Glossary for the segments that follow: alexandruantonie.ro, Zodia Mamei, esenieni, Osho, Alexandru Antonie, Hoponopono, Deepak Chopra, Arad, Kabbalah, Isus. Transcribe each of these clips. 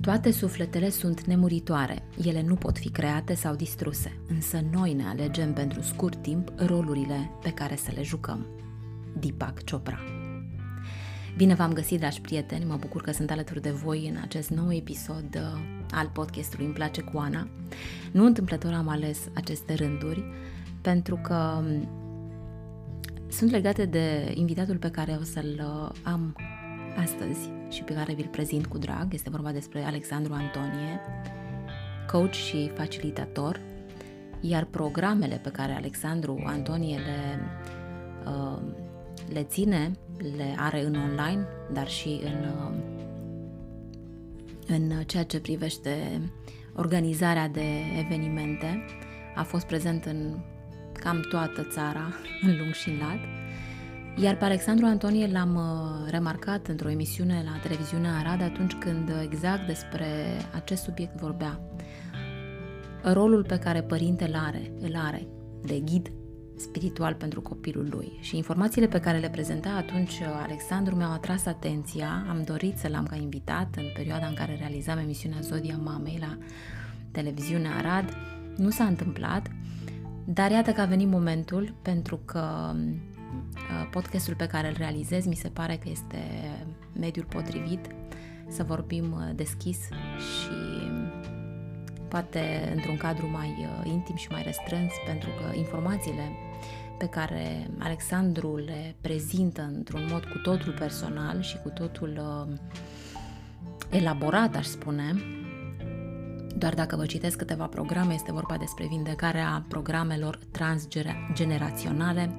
Toate sufletele sunt nemuritoare, ele nu pot fi create sau distruse, însă noi ne alegem pentru scurt timp rolurile pe care să le jucăm. Deepak Chopra. Bine v-am găsit, dragi prieteni, mă bucur că sunt alături de voi în acest nou episod al podcastului Îmi place cu Ana. Nu întâmplător am ales aceste rânduri, pentru că sunt legate de invitatul pe care o să-l am astăzi și pe care vi-l prezint cu drag. Este vorba despre Alexandru Antonie, coach și facilitator, iar programele pe care Alexandru Antonie le ține, le are în online, dar și în ceea ce privește organizarea de evenimente. A fost prezent în cam toată țara, în lung și în lat. Iar pe Alexandru Antonie l-am remarcat într-o emisiune la televiziunea Arad atunci când exact despre acest subiect vorbea. Rolul pe care părintele îl are de ghid spiritual pentru copilul lui. Și informațiile pe care le prezenta atunci Alexandru mi-au atras atenția, am dorit să l-am ca invitat în perioada în care realizam emisiunea Zodia Mamei la televiziunea Arad. Nu s-a întâmplat, dar iată că a venit momentul, pentru că podcastul pe care îl realizez mi se pare că este mediul potrivit să vorbim deschis și poate într-un cadru mai intim și mai restrâns, pentru că informațiile pe care Alexandru le prezintă într-un mod cu totul personal și cu totul elaborat, aș spune. Doar dacă vă citesc câteva programe, este vorba despre vindecarea programelor transgeneraționale,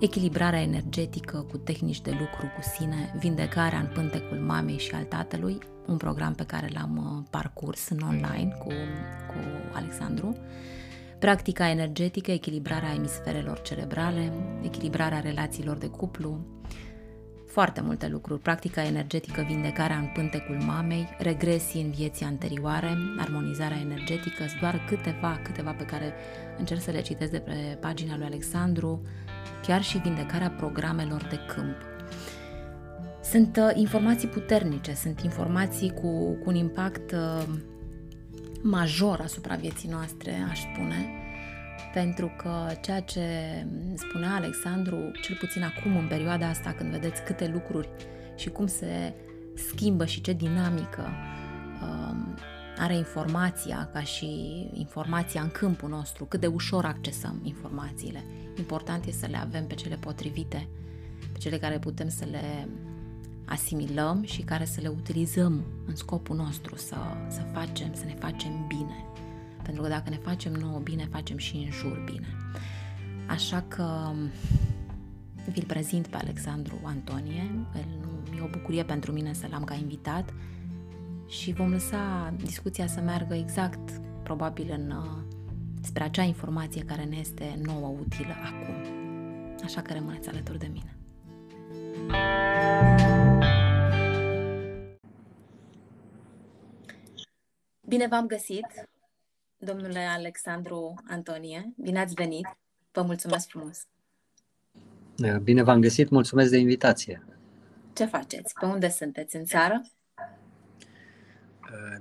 echilibrarea energetică cu tehnici de lucru cu sine, vindecarea în pântecul mamei și al tatălui, un program pe care l-am parcurs în online cu Alexandru, practica energetică, echilibrarea emisferelor cerebrale, echilibrarea relațiilor de cuplu, foarte multe lucruri, practica energetică, vindecarea în pântecul mamei, regresii în vieții anterioare, armonizarea energetică, doar câteva pe care încerc să le citesc de pe pagina lui Alexandru, chiar și vindecarea programelor de câmp. Sunt informații puternice, sunt informații cu un impact major asupra vieții noastre, aș spune, pentru că ceea ce spunea Alexandru, cel puțin acum, în perioada asta, când vedeți câte lucruri și cum se schimbă și ce dinamică are informația, ca și informația în câmpul nostru, cât de ușor accesăm informațiile. Important e să le avem pe cele potrivite, pe cele care putem să le asimilăm și care să le utilizăm în scopul nostru, să ne facem bine. Pentru că dacă ne facem nouă bine, facem și în jur bine. Așa că vi-l prezint pe Alexandru Antonie. E o bucurie pentru mine să l-am ca invitat și vom lăsa discuția să meargă exact, probabil, spre acea informație care ne este nouă, utilă acum. Așa că rămâneți alături de mine. Bine v-am găsit, domnule Alexandru Antonie. Bine ați venit. Vă mulțumesc frumos. Bine v-am găsit. Mulțumesc de invitație. Ce faceți? Pe unde sunteți? În țară?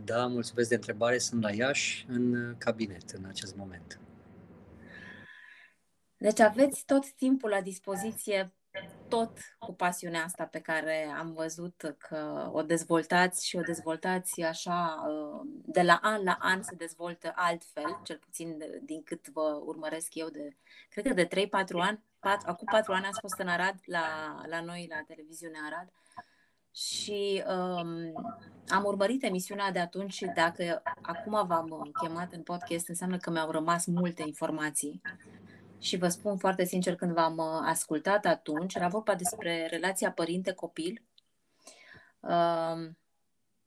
Da, mulțumesc de întrebare. Sunt la Iași, în cabinet, în acest moment. Deci aveți tot timpul la dispoziție, tot cu pasiunea asta pe care am văzut că o dezvoltați și o dezvoltați așa, de la an la an se dezvoltă altfel, cel puțin din cât vă urmăresc eu, cred că de 3-4 ani, acum 4 ani ați fost în Arad, la noi, la televiziunea Arad. Și am urmărit emisiunea de atunci și dacă acum v-am chemat în podcast, înseamnă că mi-au rămas multe informații și vă spun foarte sincer, când v-am ascultat atunci, era vorba despre relația părinte-copil,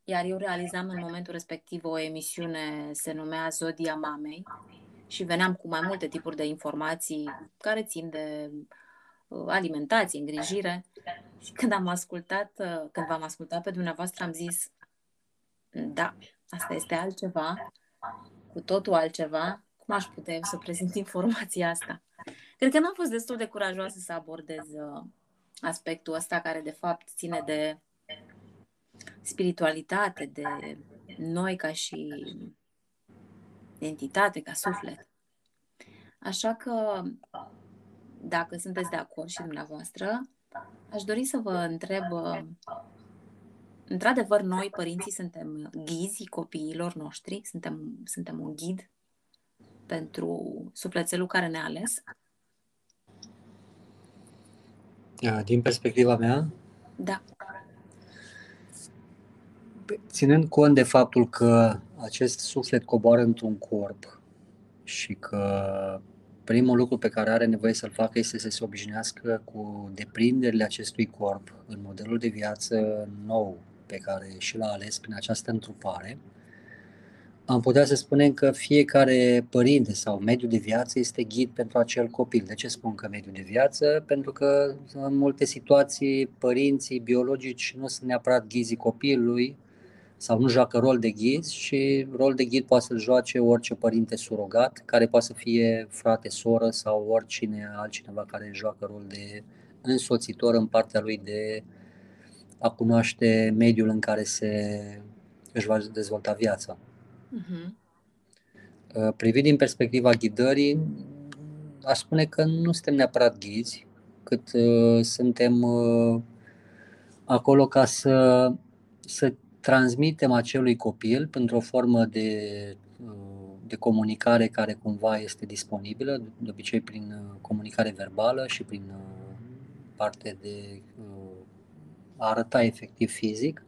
iar eu realizam în momentul respectiv o emisiune, se numea Zodia Mamei, și veneam cu mai multe tipuri de informații care țin de alimentație, îngrijire. Și când am ascultat, când v-am ascultat pe dumneavoastră, am zis, da, asta este altceva, cu totul altceva, cum aș putea eu să prezint informația asta? Cred că n-am fost destul de curajoasă să abordez aspectul ăsta care de fapt ține de spiritualitate, de noi ca și entitate, ca suflet. Așa că, dacă sunteți de acord și dumneavoastră, aș dori să vă întreb, într-adevăr, noi, părinții, suntem ghizii copiilor noștri? Suntem un ghid pentru sufletelul care ne-a ales? Din perspectiva mea? Da. Ținând cont de faptul că acest suflet coboară într-un corp și că primul lucru pe care are nevoie să-l facă este să se obișnuiască cu deprinderile acestui corp în modelul de viață nou pe care și l-a ales prin această întrupare, am putea să spunem că fiecare părinte sau mediu de viață este ghid pentru acel copil. De ce spun că mediu de viață? Pentru că în multe situații părinții biologici nu sunt neapărat ghizii copilului sau nu joacă rol de ghid, și rol de ghid poate să-l joace orice părinte surogat, care poate să fie frate, soră sau oricine altcineva care joacă rol de însoțitor în partea lui de a cunoaște mediul în care își va dezvolta viața. Uh-huh. Privit din perspectiva ghidării, aș spune că nu suntem neapărat ghizi, cât suntem acolo ca să transmitem acelui copil printr-o formă de comunicare care cumva este disponibilă, de obicei prin comunicare verbală și prin parte de a arăta efectiv fizic,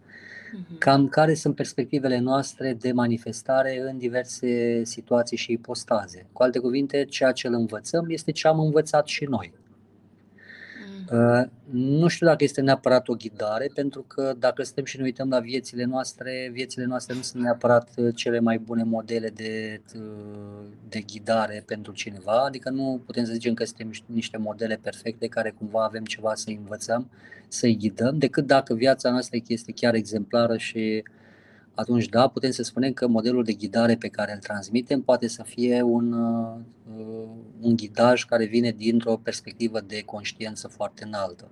cam care sunt perspectivele noastre de manifestare în diverse situații și ipostaze. Cu alte cuvinte, ceea ce îl învățăm este ce am învățat și noi. Nu știu dacă este neapărat o ghidare, pentru că dacă stăm și ne uităm la viețile noastre nu sunt neapărat cele mai bune modele de ghidare pentru cineva, adică nu putem să zicem că suntem niște modele perfecte care cumva avem ceva să învățăm, să-i ghidăm, decât dacă viața noastră este chiar exemplară, și atunci da, putem să spunem că modelul de ghidare pe care îl transmitem poate să fie un ghidaj care vine dintr-o perspectivă de conștiință foarte înaltă.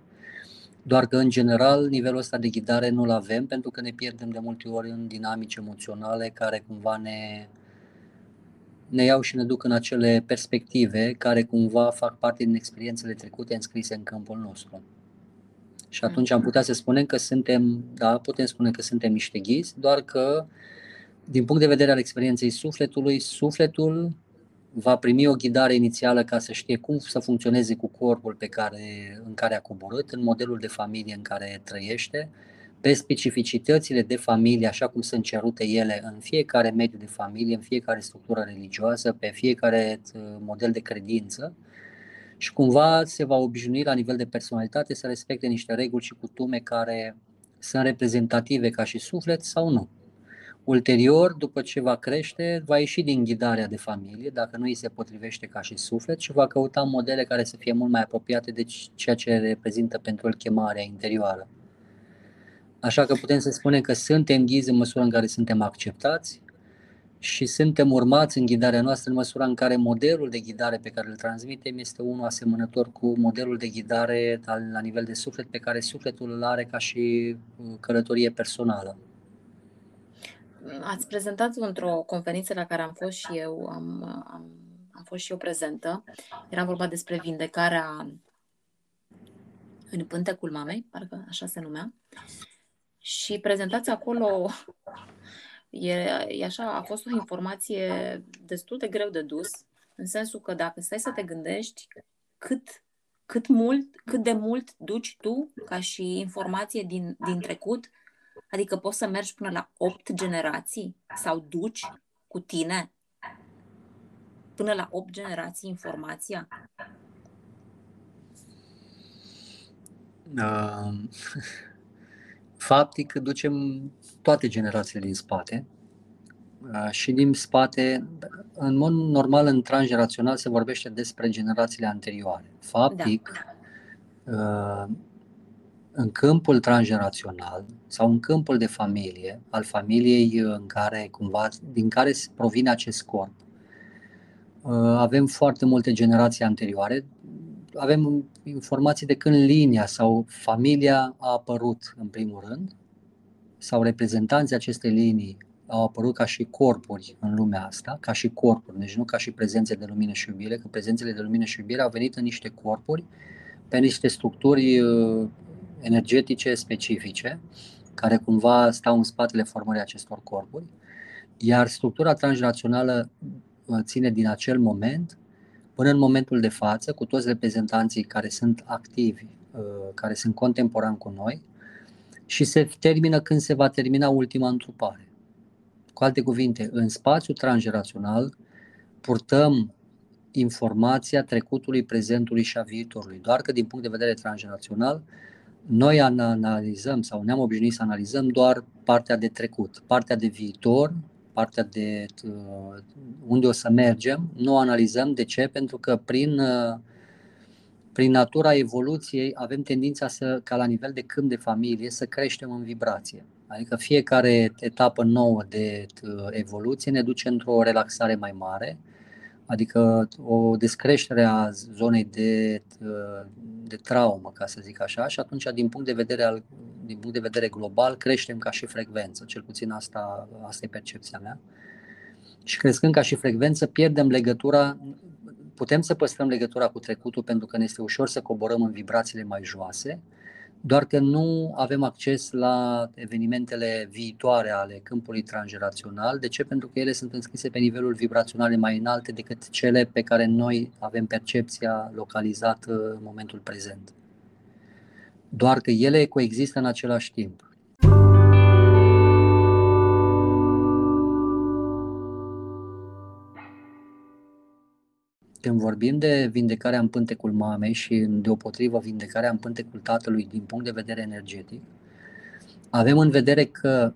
Doar că, în general, nivelul ăsta de ghidare nu-l avem, pentru că ne pierdem de multe ori în dinamici emoționale care cumva ne iau și ne duc în acele perspective care cumva fac parte din experiențele trecute înscrise în câmpul nostru. Și atunci am putea să spunem că putem spune că suntem niște ghizi, doar că, din punct de vedere al experienței sufletului, sufletul va primi o ghidare inițială ca să știe cum să funcționeze cu corpul în care a coborât, în modelul de familie în care trăiește, pe specificitățile de familie, așa cum sunt cerute ele în fiecare mediu de familie, în fiecare structură religioasă, pe fiecare model de credință. Și cumva se va obișnui la nivel de personalitate să respecte niște reguli și cutume care sunt reprezentative ca și suflet sau nu. Ulterior, după ce va crește, va ieși din ghidarea de familie, dacă nu îi se potrivește ca și suflet, și va căuta modele care să fie mult mai apropiate de ceea ce reprezintă pentru el chemarea interioară. Așa că putem să spunem că suntem ghizi în măsura în care suntem acceptați și suntem urmați în ghidarea noastră în măsura în care modelul de ghidare pe care îl transmitem este unul asemănător cu modelul de ghidare la nivel de suflet pe care sufletul îl are ca și călătorie personală. Ați prezentat într-o conferință la care am fost și eu, am fost și eu prezentă. Era vorba despre vindecarea în pântecul mamei, parcă așa se numea. Și prezentați acolo... E așa, a fost o informație destul de greu de dus, în sensul că dacă stai să te gândești cât de mult duci tu ca și informație din trecut, adică poți să mergi până la 8 generații sau duci cu tine până la 8 generații informația? Faptic, ducem toate generațiile din spate și din spate, în mod normal, în transgenerațional se vorbește despre generațiile anterioare. Faptic, da. În câmpul transgenerațional sau în câmpul de familie, al familiei în care, cumva, din care provine acest corp, avem foarte multe generații anterioare. Avem informații de când linia sau familia a apărut în primul rând, sau reprezentanții acestei linii au apărut ca și corpuri în lumea asta, ca și corpuri, deci nu ca și prezențe de lumină și iubire, că prezențele de lumină și iubire au venit în niște corpuri, pe niște structuri energetice specifice, care cumva stau în spatele formării acestor corpuri, iar structura transgenerațională ține din acel moment până în momentul de față, cu toți reprezentanții care sunt activi, care sunt contemporani cu noi, și se termină când se va termina ultima întrupare. Cu alte cuvinte, în spațiul transgenerațional purtăm informația trecutului, prezentului și a viitorului, doar că din punct de vedere transgenerațional noi analizăm sau ne-am obișnuit să analizăm doar partea de trecut, partea de viitor, partea de unde o să mergem, nu analizăm. De ce? Pentru că prin natura evoluției avem tendința ca la nivel de câmp de familie să creștem în vibrație. Adică fiecare etapă nouă de evoluție ne duce într-o relaxare mai mare, adică o descreștere a zonei de traumă, ca să zic așa, și atunci din punct de vedere global creștem ca și frecvență, cel puțin asta e percepția mea. Și crescând ca și frecvență pierdem legătura, putem să păstrăm legătura cu trecutul pentru că ne este ușor să coborăm în vibrațiile mai joase, doar că nu avem acces la evenimentele viitoare ale câmpului transgenerațional. De ce? Pentru că ele sunt înscrise pe niveluri vibraționale mai înalte decât cele pe care noi avem percepția localizată în momentul prezent. Doar că ele coexistă în același timp. Când vorbim de vindecarea în pântecul mamei și deopotrivă vindecarea în pântecul tatălui din punct de vedere energetic, avem în vedere că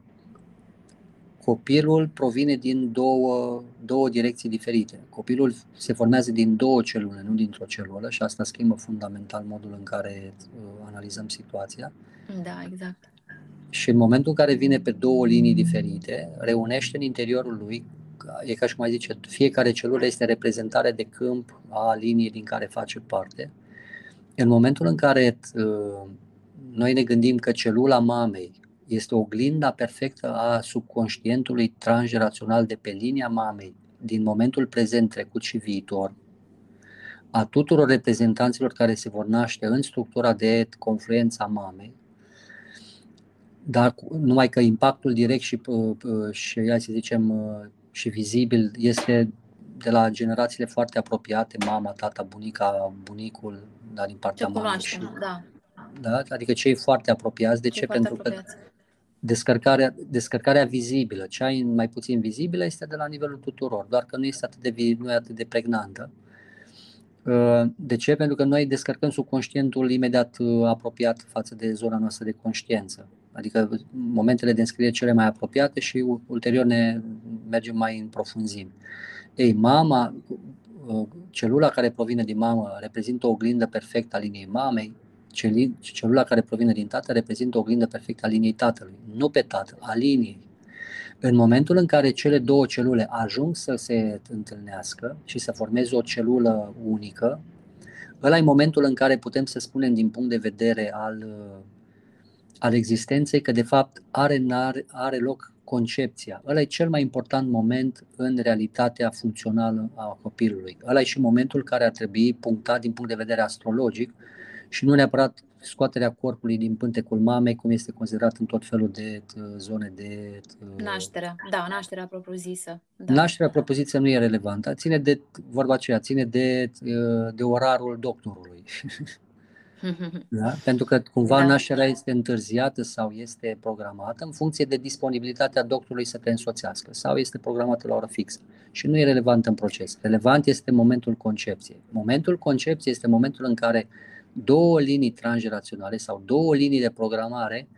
copilul provine din două direcții diferite. Copilul se formează din două celule, nu dintr-o celulă, și asta schimbă fundamental modul în care analizăm situația. Da, exact. Și în momentul în care vine pe două linii diferite, reunește în interiorul lui, e ca și cum ai zice, fiecare celulă este reprezentare de câmp a liniei din care face parte. În momentul în care noi ne gândim că celula mamei este oglinda perfectă a subconștientului transgenerațional de pe linia mamei, din momentul prezent, trecut și viitor, a tuturor reprezentanților care se vor naște în structura de confluență a mamei, dar numai că impactul direct și hai să zicem, și vizibil este de la generațiile foarte apropiate, mama, tata, bunica, bunicul, dar din partea mamei. Da. Da? Adică cei foarte apropiați. De ce? Pentru că descărcarea vizibilă, cea mai puțin vizibilă, este de la nivelul tuturor, doar că nu e atât de pregnantă. De ce? Pentru că noi descărcăm subconștientul imediat apropiat față de zona noastră de conștiență. Adică momentele de înscriere cele mai apropiate și ulterior ne mergem mai în profunzime. Ei, mama, celula care provine din mamă reprezintă o oglindă perfectă a liniei mamei, celula care provine din tată reprezintă o oglindă perfectă a liniei tatălui, nu pe tată, a liniei. În momentul în care cele două celule ajung să se întâlnească și să formeze o celulă unică, ăla e momentul în care putem să spunem din punct de vedere al existenței că de fapt are loc concepția. Ăla e cel mai important moment în realitatea funcțională a copilului. Ăla e și momentul care ar trebui punctat din punct de vedere astrologic și nu neapărat scoaterea corpului din pântecul mamei, cum este considerat în tot felul de zone de... Nașterea, da, nașterea propriu-zisă. Da. Nașterea propriu-zisă nu e relevantă, ține de vorba aceea, ține de orarul doctorului. Da? Pentru că cumva nașterea este întârziată sau este programată în funcție de disponibilitatea doctorului să te însoțească sau este programată la oră fixă. și nu e relevant în proces. Relevant este momentul concepției. Momentul concepției este momentul în care două linii transgeneraționale sau două linii de programare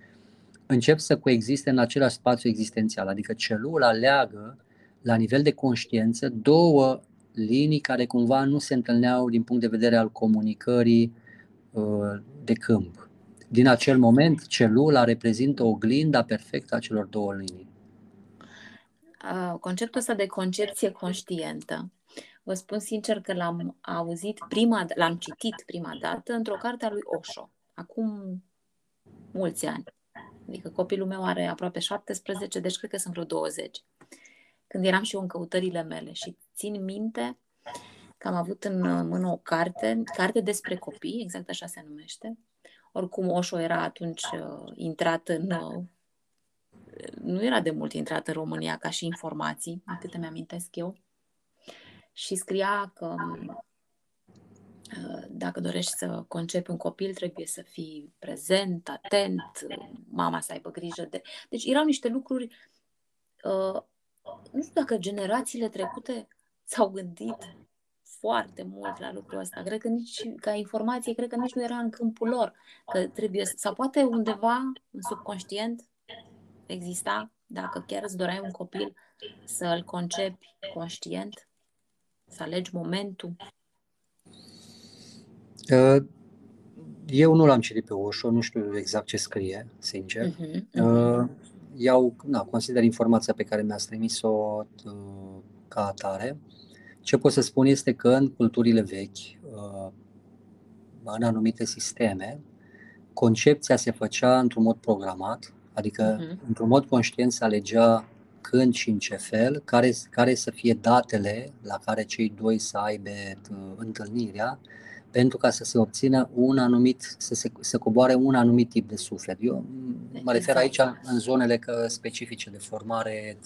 încep să coexiste în același spațiu existențial. Adică celula leagă la nivel de conștiință două linii care cumva nu se întâlneau din punct de vedere al comunicării de câmp. Din acel moment, celula reprezintă oglinda perfectă a celor două linii. Conceptul ăsta de concepție conștientă. Vă spun sincer că l-am auzit l-am citit prima dată într-o carte a lui Osho, acum mulți ani. Adică copilul meu are aproape 17, deci cred că sunt vreo 20. Când eram și eu în căutările mele și țin minte că am avut în mână o carte despre copii, exact așa se numește. Oricum Osho era atunci intrat nu era de mult intrat în România ca și informații, cât îmi amintesc eu. Și scria că dacă dorești să concepi un copil, trebuie să fii prezent, atent, mama să aibă grijă de... Deci erau niște lucruri... Nu știu dacă generațiile trecute s-au gândit foarte mult la lucrul ăsta. Cred că nici ca informație, cred că nici nu era în câmpul lor. Că trebuie, sau poate undeva, în subconștient, exista, dacă chiar îți doreai un copil, să-l concepi conștient, să alegi momentul. Eu nu l-am citit pe Osho, nu știu exact ce scrie, sincer. Consider informația pe care mi-a trimis-o ca atare. Ce pot să spun este că în culturile vechi, în anumite sisteme, concepția se făcea într-un mod programat, adică într-un mod conștient se alegea când și în ce fel, care să fie datele la care cei doi să aibă întâlnirea, pentru ca să se obțină un anumit, să coboare un anumit tip de suflet. Eu mă refer aici în zonele specifice de formare,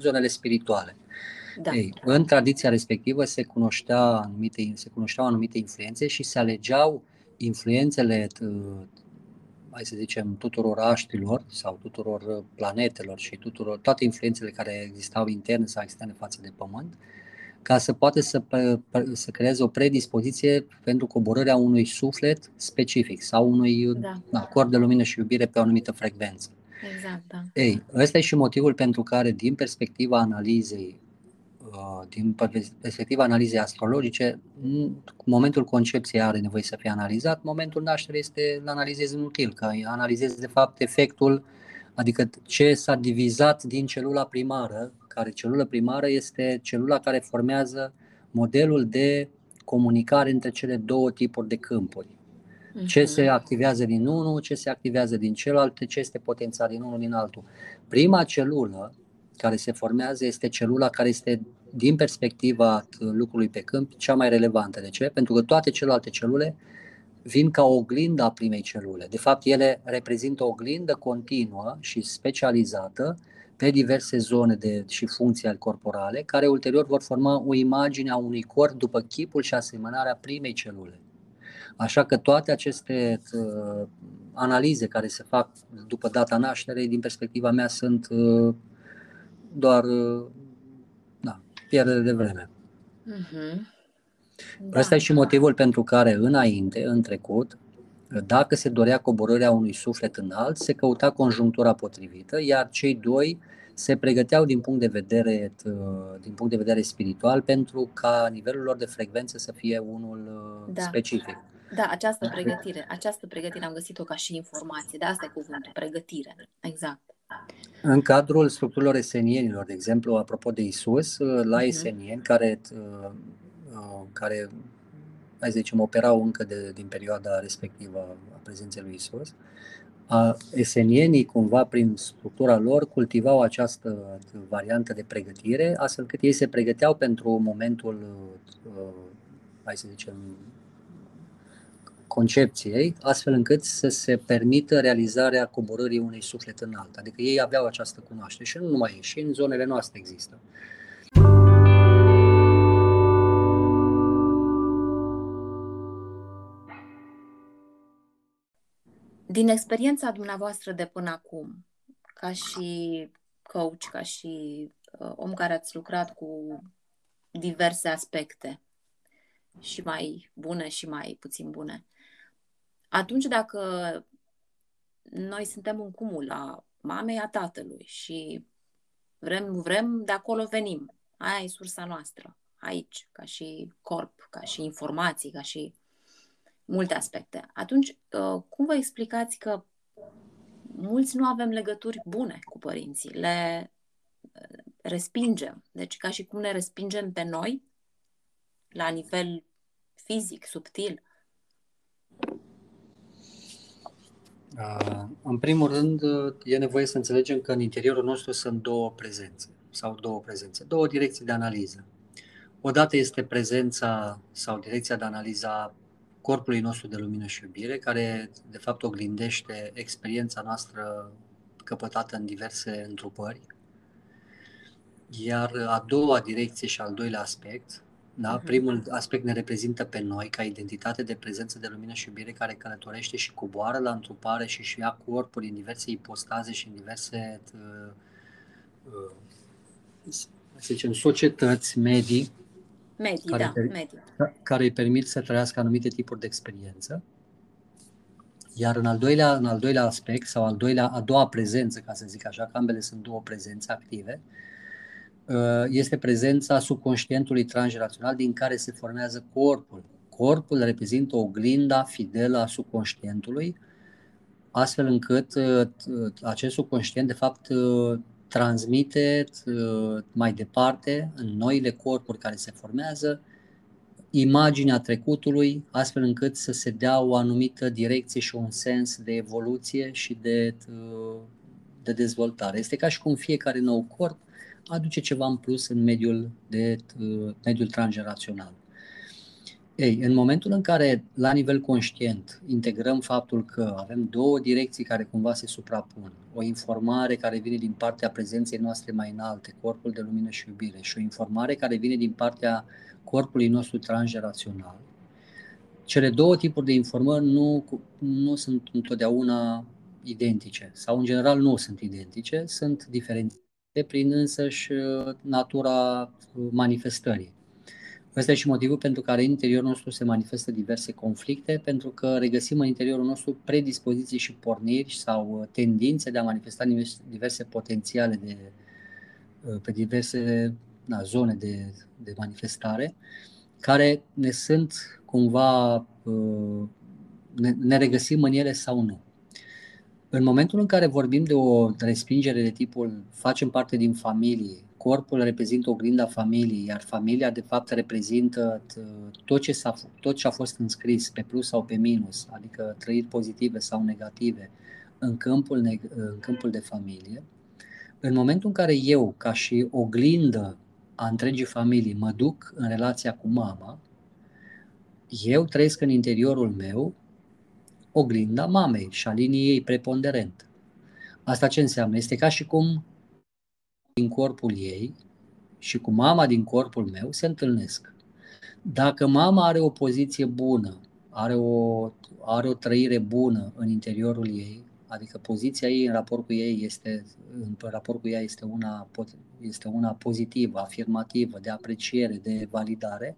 zonele spirituale. Da. Ei, în tradiția respectivă se cunoșteau anumite influențe și se alegeau influențele, hai să zicem, tuturor aștilor sau tuturor planetelor și tuturor toate influențele care existau interne sau externe față de Pământ, ca să poată să creeze o predispoziție pentru coborârea unui suflet specific sau unui acord de lumină și iubire pe o anumită frecvență. Exact, da. Ei, ăsta e și motivul pentru care, din perspectiva analizei, astrologice, momentul concepției are nevoie să fie analizat, momentul nașterii este, analizezi inutil, că analizezi de fapt efectul, adică ce s-a divizat din celula primară, care celula primară este celula care formează modelul de comunicare între cele două tipuri de câmpuri. Ce se activează din unul, ce se activează din celălalt, ce este potențat din unul, din altul. Prima celulă care se formează este celula care este, din perspectiva lucrului pe câmp, cea mai relevantă. De ce? Pentru că toate celelalte celule vin ca oglinda a primei celule. De fapt, ele reprezintă o oglindă continuă și specializată pe diverse zone și funcții ale corporale, care ulterior vor forma o imagine a unui corp după chipul și asemănarea primei celule. Așa că toate aceste analize care se fac după data nașterei, din perspectiva mea, sunt doar pierdere de vreme. Asta e și motivul pentru care înainte, în trecut, dacă se dorea coborârea unui suflet înalt, se căuta conjunctura potrivită, iar cei doi se pregăteau din punct de vedere spiritual pentru ca nivelul lor de frecvență să fie unul specific. Da, această pregătire am găsit-o ca și informație, dar asta e cuvântul, pregătire, exact. În cadrul structurilor esenienilor, de exemplu, apropo de Isus, la esenieni, care hai să zicem, operau încă din perioada respectivă a prezenței lui Isus, esenienii, cumva, prin structura lor, cultivau această variantă de pregătire, astfel cât ei se pregăteau pentru momentul, hai să zicem, concepției, astfel încât să se permită realizarea coborârii unui suflet înalt. Adică ei aveau această cunoaștere și nu numai ei, și în zonele noastre există. Din experiența dumneavoastră de până acum, ca și coach, ca și om care ați lucrat cu diverse aspecte, și mai bune și mai puțin bune. Atunci, dacă noi suntem un cumul a mamei, a tatălui și vrem, nu vrem, de acolo venim. Aia e sursa noastră, aici, ca și corp, ca și informații, ca și multe aspecte. Atunci, cum vă explicați că mulți nu avem legături bune cu părinții? Le respingem. Deci, ca și cum ne respingem pe noi, la nivel fizic, subtil. În primul rând, e nevoie să înțelegem că în interiorul nostru sunt două prezențe, două direcții de analiză. Odată este prezența sau direcția de analiză a corpului nostru de lumină și iubire, care de fapt oglindește experiența noastră căpătată în diverse întrupări. Iar a doua direcție și al doilea aspect, da? Primul aspect ne reprezintă pe noi ca identitate de prezență de lumină și iubire care călătorește și coboară la întrupare și ia corpul în diverse ipostaze și în diverse să zicem, societăți, medii care, care îi permit să trăiască anumite tipuri de experiență. Iar în al doilea aspect sau a doua prezență, ca să zic așa, că ambele sunt două prezențe active, este prezența subconștientului transgenerațional din care se formează corpul. Corpul reprezintă oglinda fidelă a subconștientului, astfel încât acest subconștient, de fapt, transmite mai departe, în noile corpuri care se formează, imaginea trecutului, astfel încât să se dea o anumită direcție și un sens de evoluție și de dezvoltare. Este ca și cum fiecare nou corp aduce ceva în plus în mediul transgenerațional. Ei, în momentul în care, la nivel conștient, integrăm faptul că avem două direcții care cumva se suprapun, o informare care vine din partea prezenței noastre mai înalte, corpul de lumină și iubire, și o informare care vine din partea corpului nostru transgenerațional, cele două tipuri de informări nu sunt întotdeauna identice, sau în general nu sunt identice, sunt diferențiate prin însăși natura manifestării. Ăsta e și motivul pentru care în interiorul nostru se manifestă diverse conflicte, pentru că regăsim în interiorul nostru predispoziții și porniri sau tendințe de a manifesta diverse potențiale pe diverse zone de manifestare, care ne sunt cumva, ne regăsim în ele sau nu. În momentul în care vorbim de o respingere de tipul facem parte din familie, corpul reprezintă oglinda familiei, iar familia de fapt reprezintă tot ce a fost înscris pe plus sau pe minus, adică trăiri pozitive sau negative în câmpul de familie. În momentul în care eu, ca și oglindă a întregii familii, mă duc în relația cu mama, eu trăiesc în interiorul meu oglinda mamei și a liniei ei preponderent. Asta ce înseamnă? Este ca și cum din corpul ei și cu mama din corpul meu se întâlnesc. Dacă mama are o poziție bună, are o trăire bună în interiorul ei, adică poziția ei în raport cu ea este una pozitivă, afirmativă, de apreciere, de validare,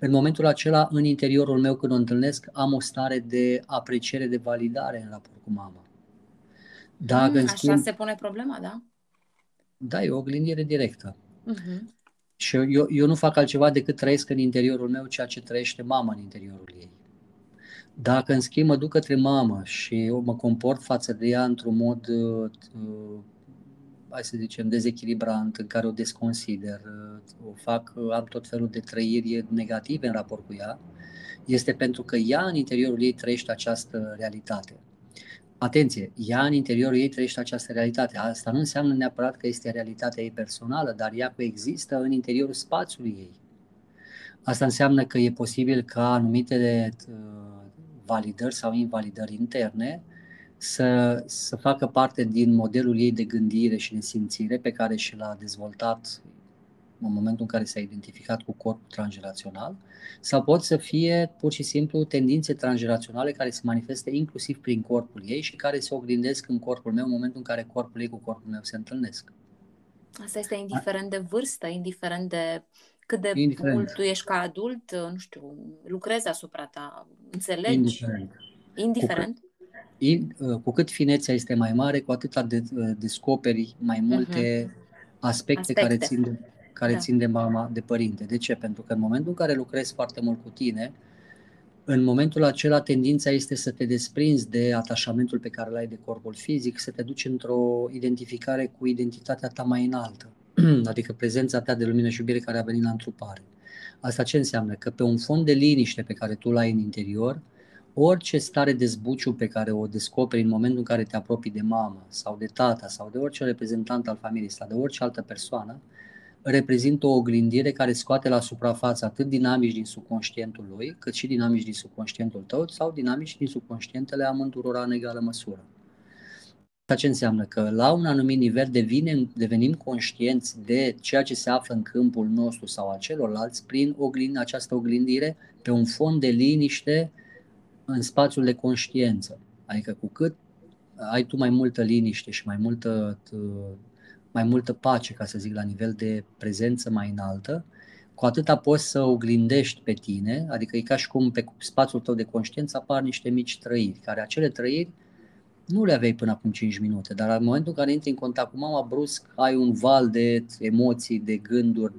în momentul acela, în interiorul meu, când o întâlnesc, am o stare de apreciere, de validare în raport cu mama. Dacă așa se pune problema, da? Da, e o oglindire directă. Și eu nu fac altceva decât trăiesc în interiorul meu ceea ce trăiește mama în interiorul ei. Dacă, în schimb, mă duc către mamă și eu mă comport față de ea într-un mod, hai să zicem, dezechilibrant, în care o desconsider, am tot felul de trăiri negative în raport cu ea, este pentru că ea în interiorul ei trăiește această realitate. Atenție, ea în interiorul ei trăiește această realitate. Asta nu înseamnă neapărat că este realitatea ei personală, dar ea coexistă în interiorul spațiului ei. Asta înseamnă că e posibil ca anumite validări sau invalidări interne să facă parte din modelul ei de gândire și de simțire pe care și l-a dezvoltat în momentul în care s-a identificat cu corpul transgenerațional, sau pot să fie pur și simplu tendințe transgeneraționale care se manifestă inclusiv prin corpul ei și care se oglindesc în corpul meu în momentul în care corpul ei cu corpul meu se întâlnesc. Asta este indiferent de vârstă, indiferent de cât de mult tu ești ca adult, nu știu, lucrezi asupra ta, înțelegi? Indiferent. Cu cât finețea este mai mare, cu atât descoperi mai multe aspecte care țin de mama, de părinte. De ce? Pentru că în momentul în care lucrezi foarte mult cu tine, în momentul acela tendința este să te desprinzi de atașamentul pe care l-ai de corpul fizic, să te duci într-o identificare cu identitatea ta mai înaltă, adică prezența ta de lumină și iubire care a venit la întrupare. Asta ce înseamnă? Că pe un fond de liniște pe care tu l-ai în interior, orice stare de zbuciu pe care o descoperi în momentul în care te apropii de mama sau de tata sau de orice reprezentant al familiei sau de orice altă persoană, reprezintă o oglindire care scoate la suprafață atât dinamici din subconștientul lui, cât și dinamici din subconștientul tău sau dinamici din subconștientele amândurora în egală măsură. Asta ce înseamnă? Că la un anumit nivel devenim conștienți de ceea ce se află în câmpul nostru sau al celorlalți prin această oglindire pe un fond de liniște în spațiul de conștiență. Adică cu cât ai tu mai multă liniște și mai multă pace, ca să zic, la nivel de prezență mai înaltă, cu atâta poți să oglindești pe tine, adică e ca și cum pe spațiul tău de conștiință apar niște mici trăiri, care acele trăiri nu le aveai până acum 5 minute, dar în momentul în care intri în contact cu mama, brusc ai un val de emoții, de gânduri,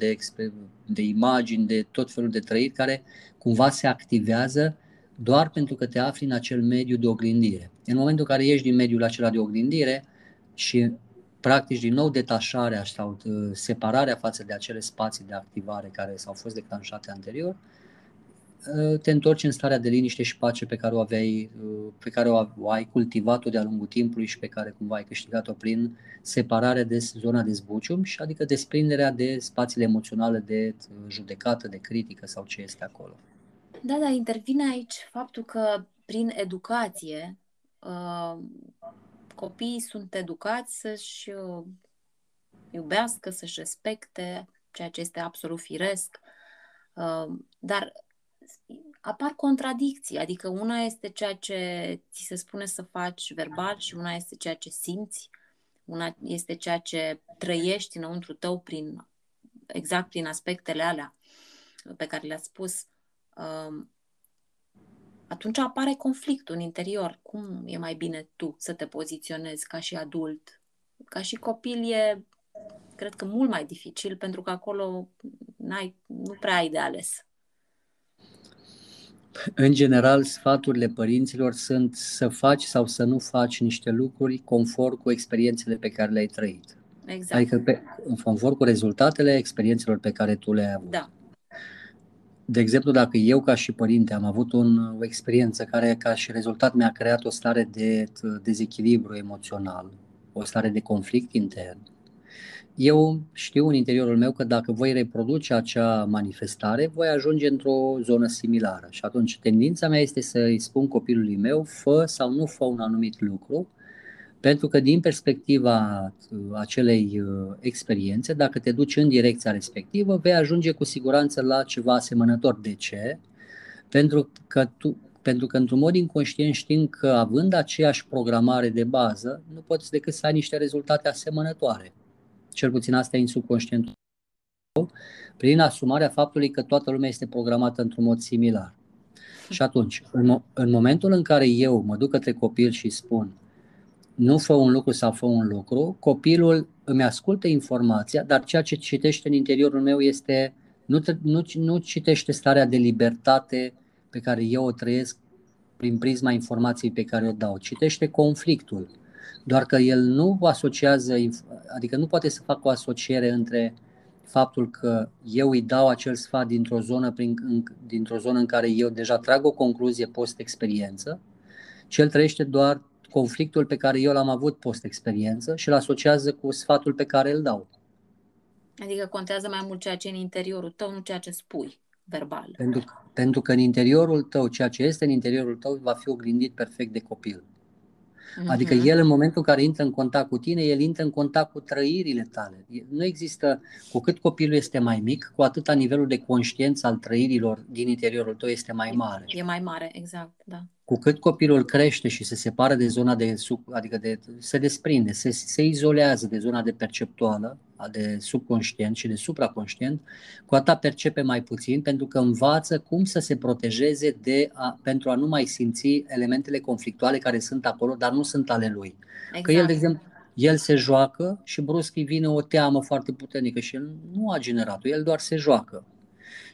de imagini, de tot felul de trăiri care cumva se activează doar pentru că te afli în acel mediu de oglindire. În momentul în care ieși din mediul acela de oglindire și practici din nou detașarea sau separarea față de acele spații de activare care s-au fost declanșate anterior, te întorci în starea de liniște și pace pe care o ai cultivat-o de-a lungul timpului și pe care cumva ai câștigat-o prin separarea de zona de zbucium și adică desprinderea de spațiile emoționale de judecată, de critică sau ce este acolo. Da, dar intervine aici faptul că prin educație copiii sunt educați să-și iubească, să-și respecte, ceea ce este absolut firesc, dar apar contradicții, adică una este ceea ce ți se spune să faci verbal și una este ceea ce simți, una este ceea ce trăiești înăuntru tău exact prin aspectele alea pe care le-a spus. Atunci apare conflictul în interior. Cum e mai bine tu să te poziționezi ca și adult? Ca și copil e, cred că, mult mai dificil, pentru că acolo nu prea ai de ales. În general, sfaturile părinților sunt să faci sau să nu faci niște lucruri conform cu experiențele pe care le-ai trăit. Exact. Adică conform cu rezultatele experiențelor pe care tu le-ai avut. Da. De exemplu, dacă eu ca și părinte am avut o experiență care ca și rezultat mi-a creat o stare de dezechilibru emoțional, o stare de conflict intern, eu știu în interiorul meu că dacă voi reproduce acea manifestare, voi ajunge într-o zonă similară. Și atunci tendința mea este să îi spun copilului meu, fă sau nu fă un anumit lucru, pentru că din perspectiva acelei experiențe, dacă te duci în direcția respectivă, vei ajunge cu siguranță la ceva asemănător. De ce? Pentru că într-un mod inconștient știm că având aceeași programare de bază, nu poți decât să ai niște rezultate asemănătoare. Cel puțin asta e în subconștientul tău, prin asumarea faptului că toată lumea este programată într-un mod similar. Și atunci, în momentul în care eu mă duc către copil și spun nu fă un lucru sau fă un lucru, copilul îmi ascultă informația, dar ceea ce citește în interiorul meu este, nu citește starea de libertate pe care eu o trăiesc prin prisma informației pe care o dau, citește conflictul, doar că el nu asociază, adică nu poate să facă o asociere între faptul că eu îi dau acel sfat dintr-o zonă în care eu deja trag o concluzie post-experiență, ci el trăiește doar conflictul pe care eu l-am avut post-experiență și îl asociază cu sfatul pe care îl dau. Adică contează mai mult ceea ce e în interiorul tău, nu ceea ce spui verbal. Pentru că în interiorul tău, ceea ce este în interiorul tău va fi oglindit perfect de copil. Adică el în momentul în care intră în contact cu tine, el intră în contact cu trăirile tale. Nu există, cu cât copilul este mai mic, cu atâta nivelul de conștiință al trăirilor din interiorul tău este mai mare. E mai mare, exact, da. Cu cât copilul crește și se separă de zona de sub, adică de, se desprinde, se izolează de zona de perceptuală, de subconștient și de supraconștient, cu atât percepe mai puțin, pentru că învață cum să se protejeze pentru a nu mai simți elementele conflictuale care sunt acolo, dar nu sunt ale lui. Exact. Că el, de exemplu, el se joacă și brusc îi vine o teamă foarte puternică și el nu a generat-o, el doar se joacă.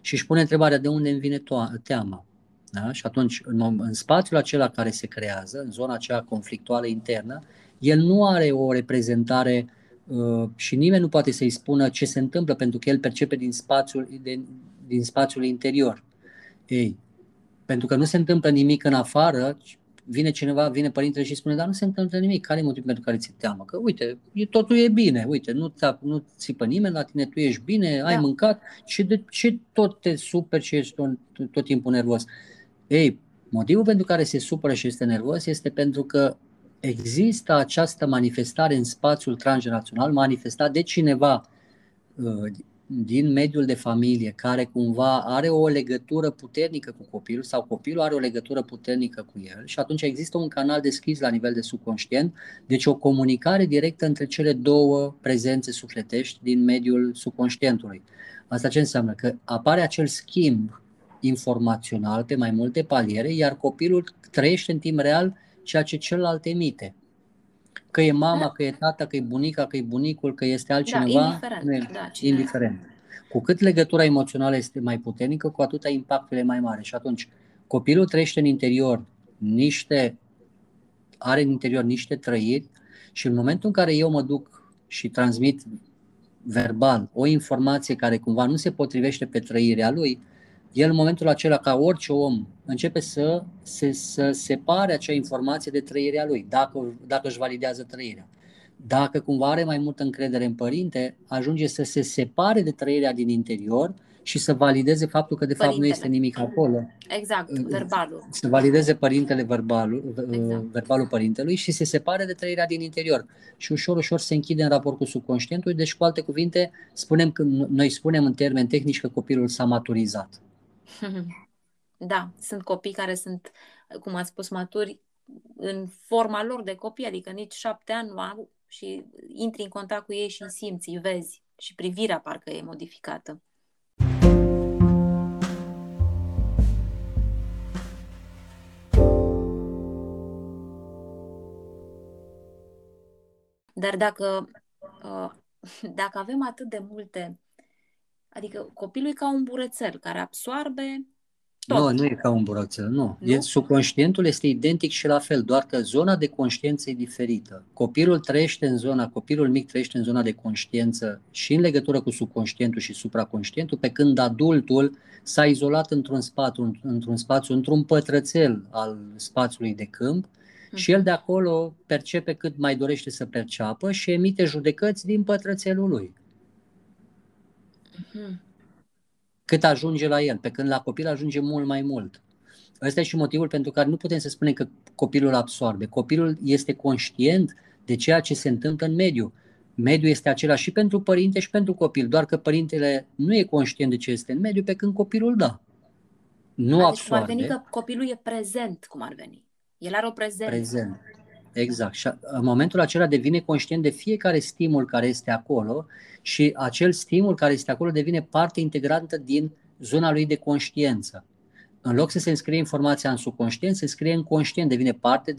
Și își pune întrebarea de unde îmi vine teama. Da? Și atunci, în spațiul acela care se creează, în zona aceea conflictuală internă, el nu are o reprezentare și nimeni nu poate să-i spună ce se întâmplă, pentru că el percepe din spațiul interior. Ei, pentru că nu se întâmplă nimic în afară, vine părintele și spune, dar nu se întâmplă nimic, care e motivul pentru care ți-e teamă? Că uite, totul e bine, uite, nu țipă nimeni la tine, tu ești bine, ai mâncat, ce tot te superi și ești tot timpul nervos? Ei, motivul pentru care se supără și este nervos este pentru că există această manifestare în spațiul transgenerațional, manifestat de cineva din mediul de familie care cumva are o legătură puternică cu copilul sau copilul are o legătură puternică cu el și atunci există un canal deschis la nivel de subconștient, deci o comunicare directă între cele două prezențe sufletești din mediul subconștientului. Asta ce înseamnă? Că apare acel schimb informațional pe mai multe paliere, iar copilul trăiește în timp real ceea ce celălalt emite. Că e mama, că e tata, că e bunica, că e bunicul, că este altcineva, indiferent. Cu cât legătura emoțională este mai puternică, cu atâta impactul e mai mare. Și atunci copilul trăiește în interior are în interior niște trăiri și în momentul în care eu mă duc și transmit verbal o informație care cumva nu se potrivește pe trăirea lui, el în momentul acela, ca orice om, începe să separe acea informație de trăirea lui, dacă își validează trăirea. Dacă cumva are mai multă încredere în părinte, ajunge să se separe de trăirea din interior și să valideze faptul că de fapt nu este nimic acolo. Exact, verbalul. Să valideze părintele verbalul părintelui și se separe de trăirea din interior. Și ușor, ușor se închide în raport cu subconștientul, deci cu alte cuvinte, noi spunem în termeni tehnici că copilul s-a maturizat. Da, sunt copii care sunt, cum ați spus, maturi în forma lor de copii, adică nici 7 ani nu au și intri în contact cu ei și îi simți, îi vezi și privirea parcă e modificată. Dar dacă avem atât de multe, adică copilul e ca un burățel care absorbe tot. Nu e ca un burățel, nu. Subconștientul este identic și la fel, doar că zona de conștiință e diferită. Copilul mic trăiește în zona de conștiință și în legătură cu subconștientul și supraconștientul, pe când adultul s-a izolat într-un pătrățel al spațiului de câmp și el de acolo percepe cât mai dorește să perceapă și emite judecăți din pătrățelul lui. Cât ajunge la el, pe când la copil ajunge mult mai mult. Ăsta e și motivul pentru care nu putem să spunem că copilul absorbe. Copilul este conștient de ceea ce se întâmplă în mediu. Mediul este același și pentru părinte și pentru copil, doar că părintele nu e conștient de ce este în mediu, pe când copilul da. Nu absorbe. Cum ar veni că copilul e prezent, cum ar veni. El are o prezență. Prezent. Exact. Și în momentul acela devine conștient de fiecare stimul care este acolo și acel stimul care este acolo devine parte integrantă din zona lui de conștiință. În loc să se înscrie informația în subconștient, se înscrie în conștient, devine parte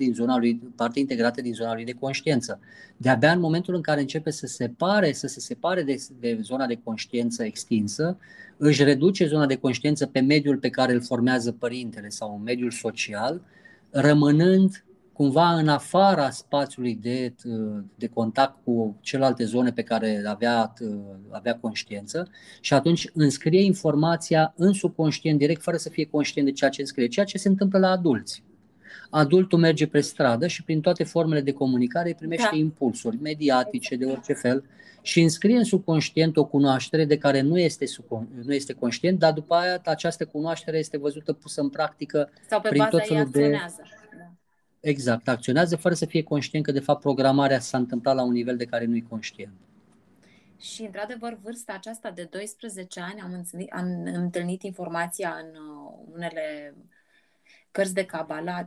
integrată din zona lui de conștiință. De-abia în momentul în care începe să se separe de zona de conștiință extinsă, își reduce zona de conștiință pe mediul pe care îl formează părintele sau în mediul social, rămânând cumva în afara spațiului de contact cu celelalte zone pe care avea conștiință și atunci înscrie informația în subconștient direct fără să fie conștient de ceea ce înscrie, ceea ce se întâmplă la adulți. Adultul merge pe stradă și prin toate formele de comunicare primește impulsuri mediatice de orice fel și înscrie în subconștient o cunoaștere de care nu este conștient, dar după aia această cunoaștere este văzută pusă în practică sau pe prin tot felul de... Exact, acționează fără să fie conștient că de fapt programarea s-a întâmplat la un nivel de care nu-i conștient. Și într-adevăr vârsta aceasta de 12 ani am întâlnit informația în unele cărți de Kabbalah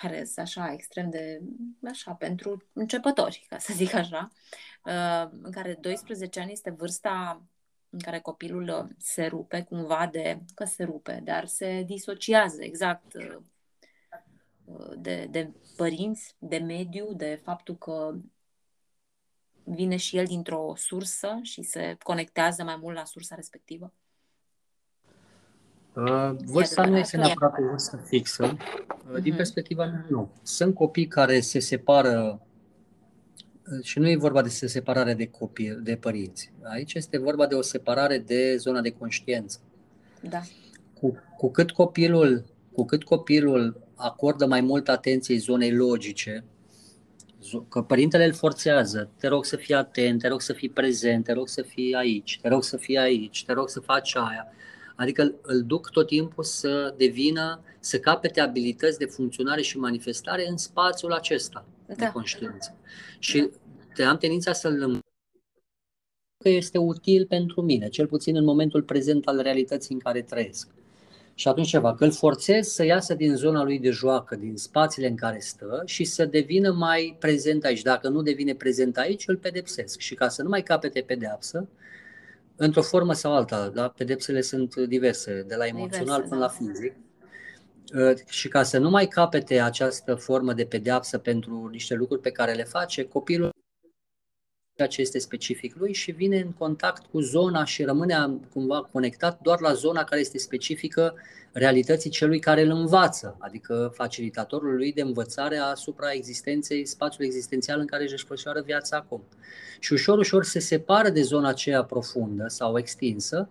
care sunt așa extrem de așa pentru începători, ca să zic așa, în care 12 ani este vârsta în care copilul se rupe cumva dar se disociază exact de părinți, de mediu, de faptul că vine și el dintr-o sursă și se conectează mai mult la sursa respectivă. Vârsta nu este neapărat o vârstă fixă. Din perspectiva mea, nu. Sunt copii care se separă și nu e vorba de separare de copii, de părinți. Aici este vorba de o separare de zona de conștiință. Da. Cu cât copilul acordă mai mult atenție zonei logice, că părintele îl forțează, te rog să fii atent, te rog să fii prezent, te rog să fii aici, te rog să faci aia. Adică îl duc tot timpul să capete abilități de funcționare și manifestare în spațiul acesta de conștiință. Și am tendința să-l învăț că este util pentru mine, cel puțin în momentul prezent al realității în care trăiesc. Și atunci că îl forțez să iasă din zona lui de joacă, din spațiile în care stă și să devină mai prezent aici. Dacă nu devine prezent aici, îl pedepsesc. Și ca să nu mai capete pedeapsă, într-o formă sau alta, da? Pedepsele sunt diverse, de la emoțional până la fizic. Și ca să nu mai capete această formă de pedeapsă pentru niște lucruri pe care le face, copilul ce este specific lui și vine în contact cu zona și rămâne cumva conectat doar la zona care este specifică realității celui care îl învață, adică facilitatorul lui de învățare asupra existenței, spațiul existențial în care își desfășoară viața acum. Și ușor, ușor se separă de zona aceea profundă sau extinsă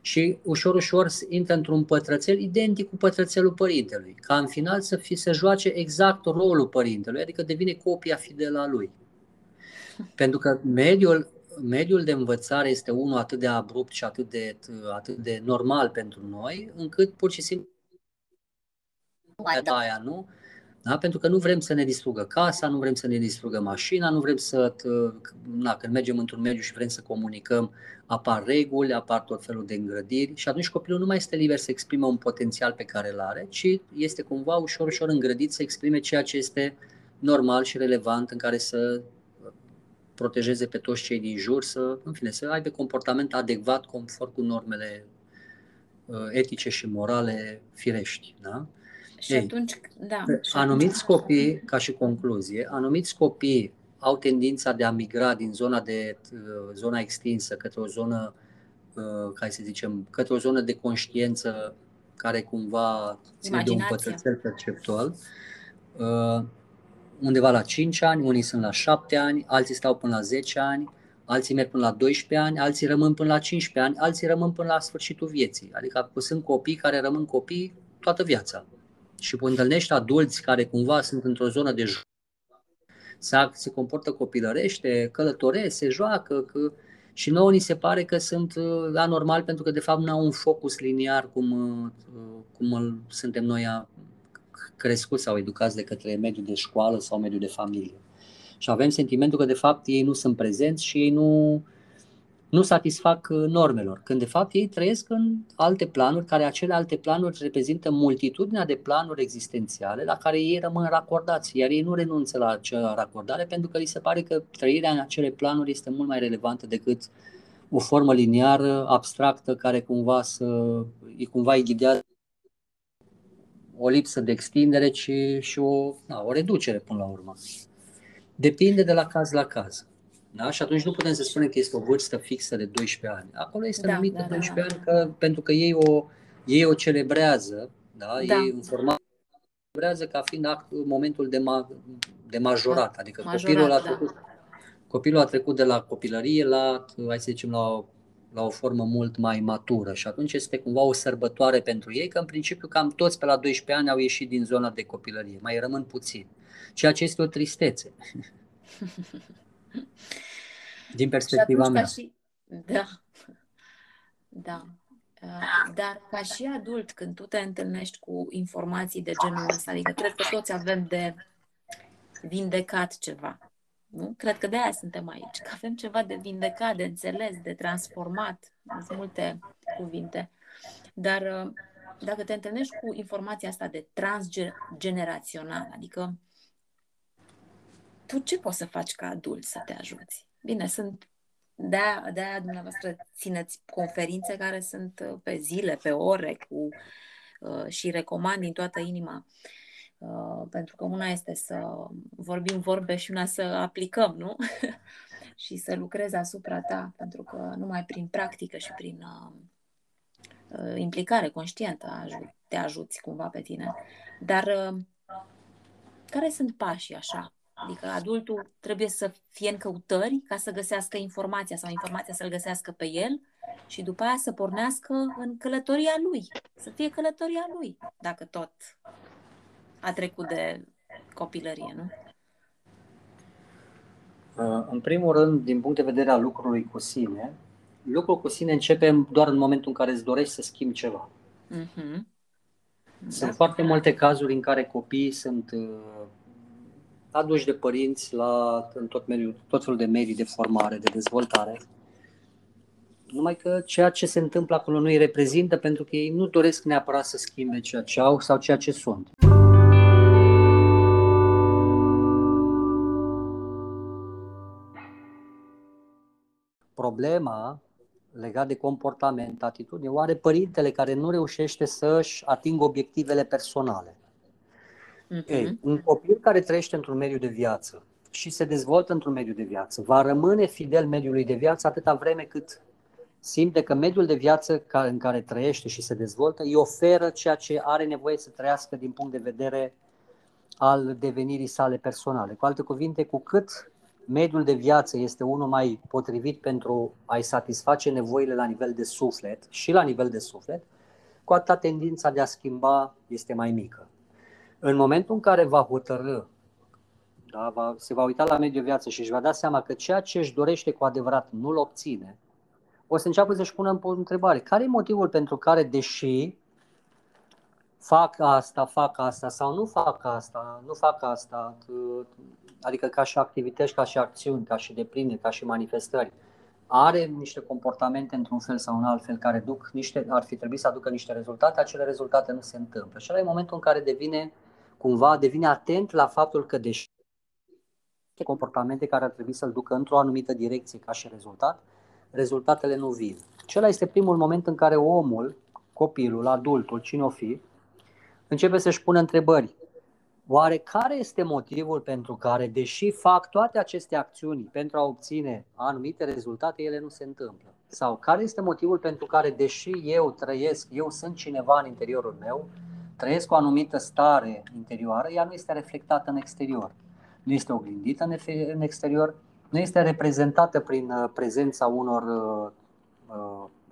și ușor, ușor intră într-un pătrățel identic cu pătrățelul părintelui, ca în final să joace exact rolul părintelui, adică devine copia fidelă a lui. Pentru că mediul de învățare este unul atât de abrupt și atât de normal pentru noi, încât pur și simplu aia, nu? Da? Pentru că nu vrem să ne distrugă casa, nu vrem să ne distrugă mașina, nu vrem când mergem într-un mediu și vrem să comunicăm, apar reguli, apar tot felul de îngrădiri și atunci copilul nu mai este liber să exprime un potențial pe care îl are, ci este cumva ușor, ușor îngrădit să exprime ceea ce este normal și relevant în care să protejeze pe toți cei din jur, să aibă comportament adecvat conform cu normele etice și morale firești. Da? Și atunci, da. Anumiți copii, ca și concluzie, anumiți copii au tendința de a migra din zona extinsă către o zonă, către o zonă de conștiință care cumva ține de un pătrățel perceptual. Undeva la 5 ani, unii sunt la 7 ani, alții stau până la 10 ani, alții merg până la 12 ani, alții rămân până la 15 ani, alții rămân până la sfârșitul vieții. Adică sunt copii care rămân copii toată viața. Și întâlnești adulți care cumva sunt într-o zonă de joc, se comportă copilărește, călătoresc, se joacă și nouă ni se pare că sunt anormal pentru că de fapt nu au un focus liniar cum suntem noi crescuți sau educați de către mediul de școală sau mediul de familie. Și avem sentimentul că de fapt ei nu sunt prezenți și ei nu satisfac normelor, când de fapt ei trăiesc în alte planuri, care acele alte planuri reprezintă multitudinea de planuri existențiale la care ei rămân racordați, iar ei nu renunță la acea racordare pentru că li se pare că trăirea în acele planuri este mult mai relevantă decât o formă liniară, abstractă, care cumva îi ghidează o lipsă de extindere, ci și o reducere până la urmă. Depinde de la caz la caz. Da? Și atunci nu putem să spunem că este o vârstă fixă de 12 ani. Acolo este numită 12 ani pentru că ei o celebrează, da? Ei în format celebrează ca fiind momentul de majorat. Adică copilul a trecut de la copilărie la o formă mult mai matură și atunci este cumva o sărbătoare pentru ei, că în principiu cam toți pe la 12 ani au ieșit din zona de copilărie, mai rămân puțin, ceea ce este o tristețe din perspectiva mea. Dar ca și adult, când tu te întâlnești cu informații de genul ăsta, adică cred că toți avem de vindecat ceva. Nu? Cred că de aia suntem aici, că avem ceva de vindecat, de înțeles, de transformat, sunt multe cuvinte. Dar dacă te întâlnești cu informația asta de transgenerațional, adică tu ce poți să faci ca adult să te ajuți? Bine, sunt de-aia dumneavoastră țineți conferințe care sunt pe zile, pe ore cu, și recomand din toată inima. Pentru că una este să vorbim vorbe și una să aplicăm, nu? Și să lucrezi asupra ta, pentru că numai prin practică și prin implicare conștientă te ajuți cumva pe tine. Dar care sunt pașii așa? Adică adultul trebuie să fie în căutări ca să găsească informația sau informația să-l găsească pe el și după aia să pornească în călătoria lui, să fie călătoria lui, dacă tot a trecut de copilărie, nu? În primul rând, din punct de vedere al lucrului cu sine, lucrul cu sine începe doar în momentul în care îți dorești să schimbi ceva. Uh-huh. Sunt foarte multe cazuri în care copiii sunt aduși de părinți în tot felul de medii de formare, de dezvoltare. Numai că ceea ce se întâmplă acolo nu îi reprezintă, pentru că ei nu doresc neapărat să schimbe ceea ce au sau ceea ce sunt. Problema legată de comportament, atitudine, o are părintele care nu reușește să-și atingă obiectivele personale. Uh-huh. Ei, un copil care trăiește într-un mediu de viață și se dezvoltă într-un mediu de viață va rămâne fidel mediului de viață atâta vreme cât simte că mediul de viață în care trăiește și se dezvoltă îi oferă ceea ce are nevoie să trăiască din punct de vedere al devenirii sale personale. Cu alte cuvinte, cu cât mediul de viață este unul mai potrivit pentru a-i satisface nevoile la nivel de suflet și la nivel de suflet, cu atâta tendința de a schimba este mai mică. În momentul în care va hotărâ, se va uita la mediul de viață și își va da seama că ceea ce își dorește cu adevărat nu-l obține, o să înceapă să-și pună în întrebare. Care e motivul pentru care, deși fac asta sau nu fac asta, adică ca și activități, ca și acțiuni, ca și deprinderi, ca și manifestări, are niște comportamente într-un fel sau un alt fel care duc ar fi trebuit să aducă niște rezultate, acele rezultate nu se întâmplă. Și ăla e momentul în care devine atent la faptul că deși comportamente care ar trebui să-l ducă într-o anumită direcție ca și rezultat, rezultatele nu vin. Și ăla este primul moment în care omul, copilul, adultul, cine o fi, începe să-și pună întrebări. Oare care este motivul pentru care, deși fac toate aceste acțiuni pentru a obține anumite rezultate, ele nu se întâmplă? Sau care este motivul pentru care, deși eu sunt cineva în interiorul meu, trăiesc o anumită stare interioară, ea nu este reflectată în exterior, nu este oglindită în exterior, nu este reprezentată prin prezența unor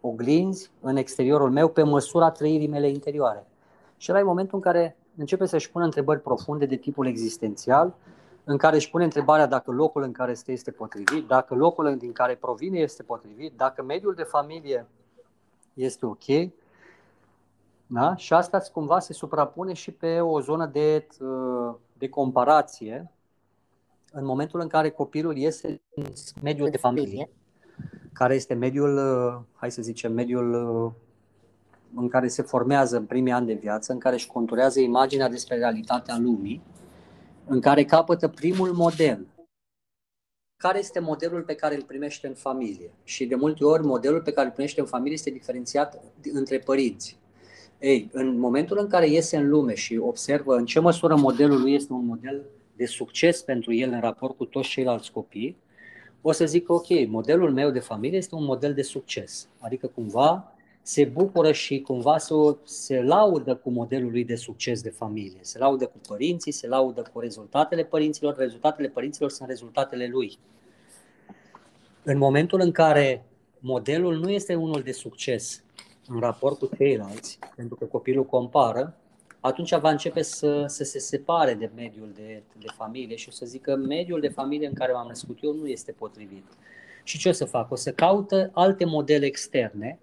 oglinzi în exteriorul meu pe măsura trăirii mele interioare. Și ăla e momentul în care începe să-și pună întrebări profunde de tipul existențial, în care își pune întrebarea dacă locul în care stă este potrivit, dacă locul din care provine este potrivit, dacă mediul de familie este ok. Da? Și asta cumva se suprapune și pe o zonă de comparație în momentul în care copilul iese în mediul de familie, care este mediul, mediul în care se formează în primii ani de viață, în care își conturează imaginea despre realitatea lumii, în care capătă primul model. Care este modelul pe care îl primește în familie? Și de multe ori modelul pe care îl primește în familie este diferențiat între părinți. Ei, în momentul în care iese în lume și observă în ce măsură modelul lui este un model de succes pentru el în raport cu toți ceilalți copii, o să zic, ok, modelul meu de familie este un model de succes. Adică cumva se bucură și cumva se laudă cu modelul lui de succes de familie. Se laudă cu părinții, se laudă cu rezultatele părinților. Rezultatele părinților sunt rezultatele lui. În momentul în care modelul nu este unul de succes în raport cu ceilalți, pentru că copilul compară, atunci va începe să se separe de mediul de familie și o să zică mediul de familie în care m-am născut eu nu este potrivit. Și ce o să fac? O să caută alte modele externe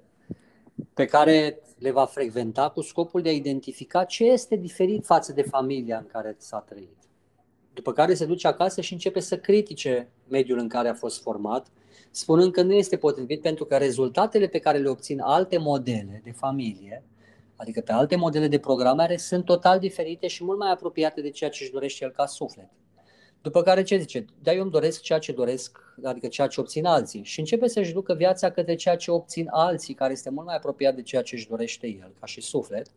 pe care le va frecventa cu scopul de a identifica ce este diferit față de familia în care s-a trăit. După care se duce acasă și începe să critice mediul în care a fost format, spunând că nu este potrivit pentru că rezultatele pe care le obțin alte modele de familie adică pe alte modele de programare, sunt total diferite și mult mai apropiate de ceea ce își dorește el ca suflet. După care ce zice? Da, eu îmi doresc ceea ce doresc, adică ceea ce obțin alții. Și începe să-și ducă viața către ceea ce obțin alții, care este mult mai apropiat de ceea ce își dorește el ca și suflet.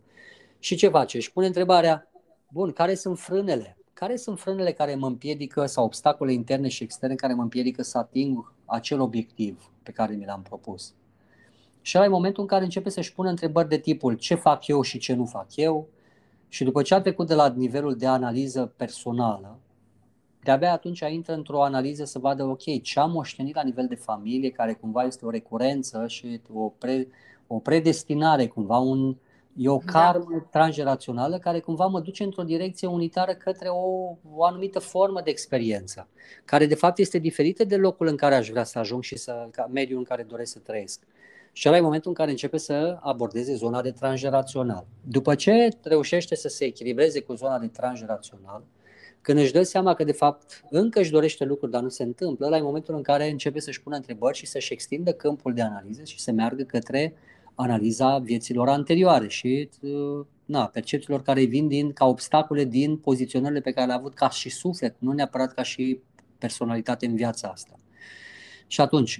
Și ce face? Își pune întrebarea, bun, care sunt frânele? Care sunt frânele care mă împiedică sau obstacole interne și externe care mă împiedică să ating acel obiectiv pe care mi l-am propus? Și ăla e momentul în care începe să-și pună întrebări de tipul ce fac eu și ce nu fac eu. Și după ce a trecut de la nivelul de analiză personală, de-abia atunci intră într-o analiză să vadă, ok, ce am moștenit la nivel de familie, care cumva este o recurență și o predestinare, cumva e o karmă transgenerațională care cumva mă duce într-o direcție unitară către o anumită formă de experiență, care de fapt este diferită de locul în care aș vrea să ajung și mediul în care doresc să trăiesc. Și ăla e momentul în care începe să abordeze zona de transgenerațional. După ce reușește să se echilibreze cu zona de transgenerațional, când își dă seama că de fapt încă își dorește lucruri, dar nu se întâmplă, ăla e momentul în care începe să-și pună întrebări și să-și extindă câmpul de analiză și să meargă către analiza vieților anterioare și percepțiilor care vin ca obstacole din poziționările pe care le-a avut ca și suflet, nu neapărat ca și personalitate în viața asta. Și atunci,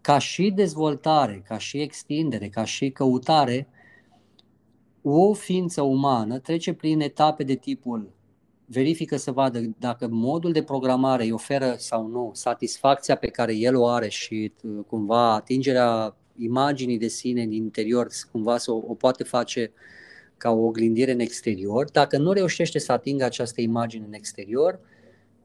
ca și dezvoltare, ca și extindere, ca și căutare, o ființă umană trece prin etape de tipul verifică să vadă dacă modul de programare îi oferă sau nu satisfacția pe care el o are și cumva atingerea imaginii de sine în interior cumva să o poate face ca o oglindire în exterior. Dacă nu reușește să atingă această imagine în exterior,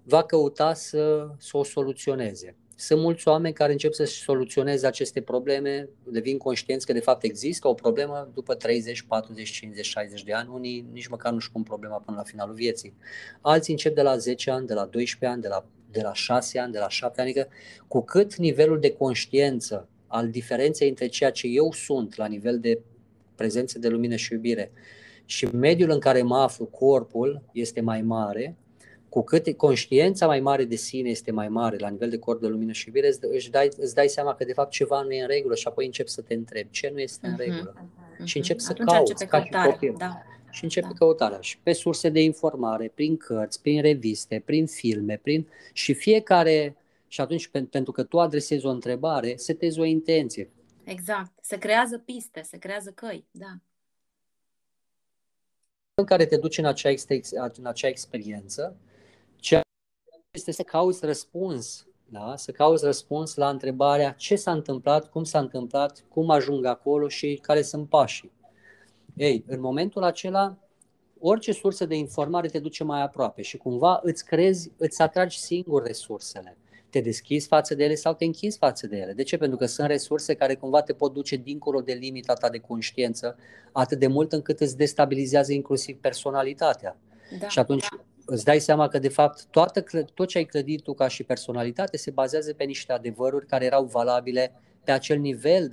va căuta să o soluționeze. Sunt mulți oameni care încep să-și soluționeze aceste probleme, devin conștienți că de fapt există o problemă după 30, 40, 50, 60 de ani. Unii nici măcar nu-și pun problema până la finalul vieții. Alții încep de la 10 ani, de la 12 ani, de la 6 ani, de la 7 ani. Adică cu cât nivelul de conștiență al diferenței între ceea ce eu sunt la nivel de prezență de lumină și iubire și mediul în care mă aflu, corpul, este mai mare, cu cât conștiința mai mare de sine este mai mare la nivel de corp de lumină și iubire, îți dai seama că de fapt ceva nu e în regulă și apoi începi să te întrebi ce nu este în regulă. Și începi să cauți ca și copil. Da. Și începi căutarea și pe surse de informare, prin cărți, prin reviste, prin filme, și fiecare. Și atunci, pentru că tu adresezi o întrebare, setezi o intenție. Exact. Se creează piste, se creează căi. Da. În care te duci în acea experiență, ceea ce este să cauți răspuns. Da? Să cauți răspuns la întrebarea ce s-a întâmplat, cum s-a întâmplat, cum ajung acolo și care sunt pașii. Ei, în momentul acela, orice sursă de informare te duce mai aproape și cumva îți atragi singur resursele. Te deschizi față de ele sau te închizi față de ele. De ce? Pentru că sunt resurse care cumva te pot duce dincolo de limita ta de conștiință atât de mult încât îți destabilizează inclusiv personalitatea. Da, și atunci îți dai seama că de fapt tot ce ai clădit tu ca și personalitate se bazează pe niște adevăruri care erau valabile pe acel nivel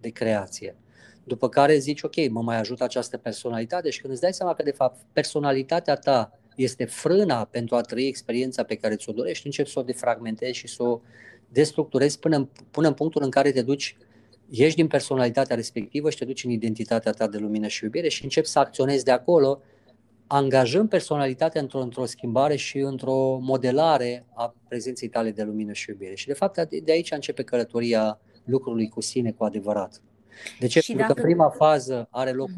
de creație. După care zici, ok, mă mai ajută această personalitate și când îți dai seama că de fapt personalitatea ta este frâna pentru a trăi experiența pe care ți-o dorești, începi să o defragmentezi și să o destructurezi până în punctul în care te duci, ieși din personalitatea respectivă și te duci în identitatea ta de lumină și iubire și începi să acționezi de acolo, angajând personalitatea într-o schimbare și într-o modelare a prezenței tale de lumină și iubire. Și de fapt de aici începe călătoria lucrului cu sine cu adevărat. De ce? Pentru că prima fază are loc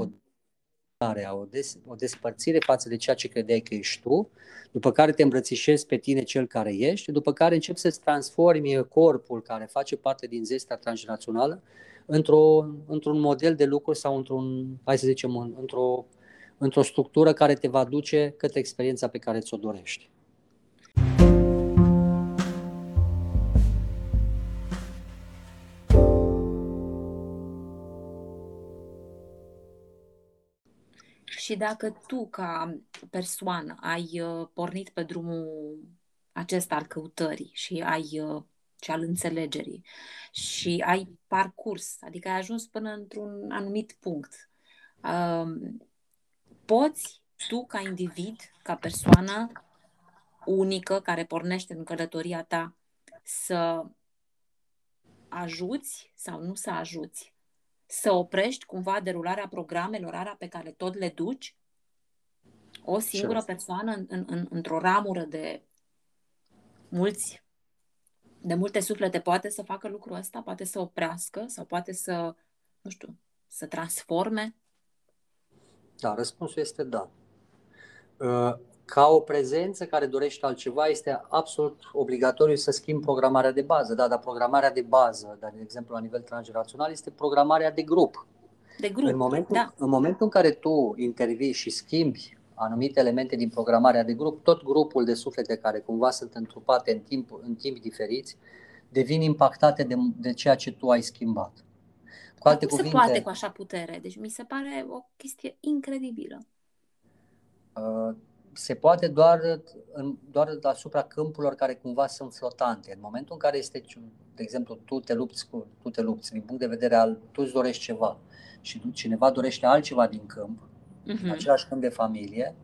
o despărțire față de ceea ce credeai că ești tu, după care te îmbrățișezi pe tine cel care ești, după care începi să-ți transformi corpul care face parte din zestea transgenerațională într-un model de lucru sau într-o structură care te va duce către experiența pe care ți-o dorești. Și dacă tu, ca persoană, ai pornit pe drumul acesta al căutării și al înțelegerii și ai parcurs, adică ai ajuns până într-un anumit punct, poți tu, ca individ, ca persoană unică care pornește în călătoria ta, să ajuți sau nu să ajuți să oprești cumva derularea programelor alea pe care tot le duci? O singură persoană într-o ramură de multe suflete poate să facă lucrul ăsta, poate să oprească sau poate să, nu știu, să transforme? Da, răspunsul este da. Ca o prezență care dorește altceva, este absolut obligatoriu să schimbi programarea de bază. Da, dar programarea de bază, dar de exemplu la nivel transgenerațional, este programarea de grup. De grup. În momentul în care tu intervii și schimbi anumite elemente din programarea de grup, tot grupul de suflete care cumva sunt întrupate în timp diferiți, devin impactate de ceea ce tu ai schimbat. Cu alte cuvinte, se poate cu așa putere. Deci mi se pare o chestie incredibilă. Se poate doar asupra câmpurilor care cumva sunt flotante. În momentul în care este, de exemplu, tu te lupți din punct de vedere al tu îți dorești ceva și cineva dorește altceva din câmp, același câmp de familie,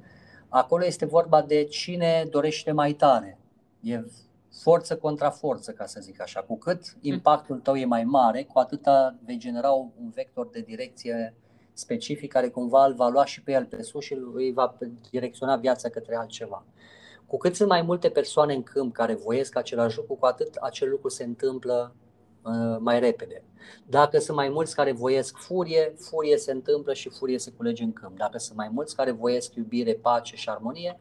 acolo este vorba de cine dorește mai tare. E forță contra forță, ca să zic așa. Cu cât impactul tău e mai mare, cu atâta vei genera un vector de direcție specific care cumva îl va lua și pe el pe sus și îi va direcționa viața către altceva. Cu cât sunt mai multe persoane în câmp care voiesc același lucru, cu atât acel lucru se întâmplă mai repede. Dacă sunt mai mulți care voiesc furie se întâmplă și furie se culege în câmp. Dacă sunt mai mulți care voiesc iubire, pace și armonie,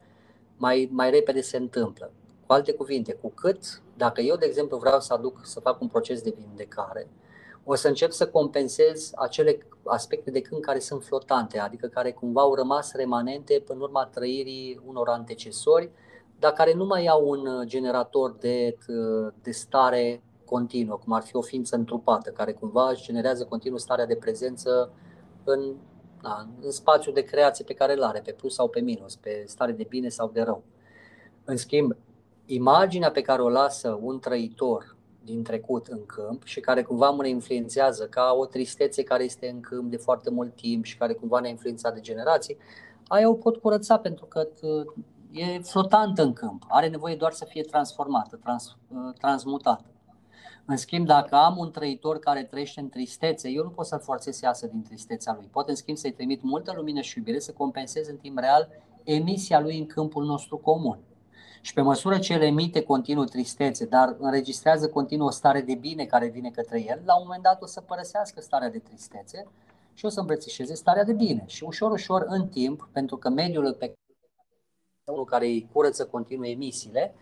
mai repede se întâmplă. Cu alte cuvinte, cu cât, dacă eu, de exemplu, vreau să fac un proces de vindecare, o să încep să compensez acele aspecte de câmp care sunt flotante, adică care cumva au rămas remanente în urma trăirii unor antecesori, dar care nu mai au un generator de stare continuă, cum ar fi o ființă întrupată, care cumva își generează continuu starea de prezență în spațiul de creație pe care îl are, pe plus sau pe minus, pe stare de bine sau de rău. În schimb, imaginea pe care o lasă un trăitor din trecut în câmp și care cumva ne influențează ca o tristețe care este în câmp de foarte mult timp și care cumva ne-a influențat de generații, aia o pot curăța pentru că e flotantă în câmp, are nevoie doar să fie transformată, transmutată. În schimb, dacă am un trăitor care trăiește în tristețe, eu nu pot să-l forțez să iasă din tristețea lui. Pot, în schimb, să-i trimit multă lumină și iubire, să compensez în timp real emisia lui în câmpul nostru comun. Și pe măsură ce el emite continuu tristețe, dar înregistrează continuu o stare de bine care vine către el, la un moment dat o să părăsească starea de tristețe și o să îmbrățișeze starea de bine. Și ușor, ușor, în timp, pentru că mediul pe care îi curăță continuu emisiile,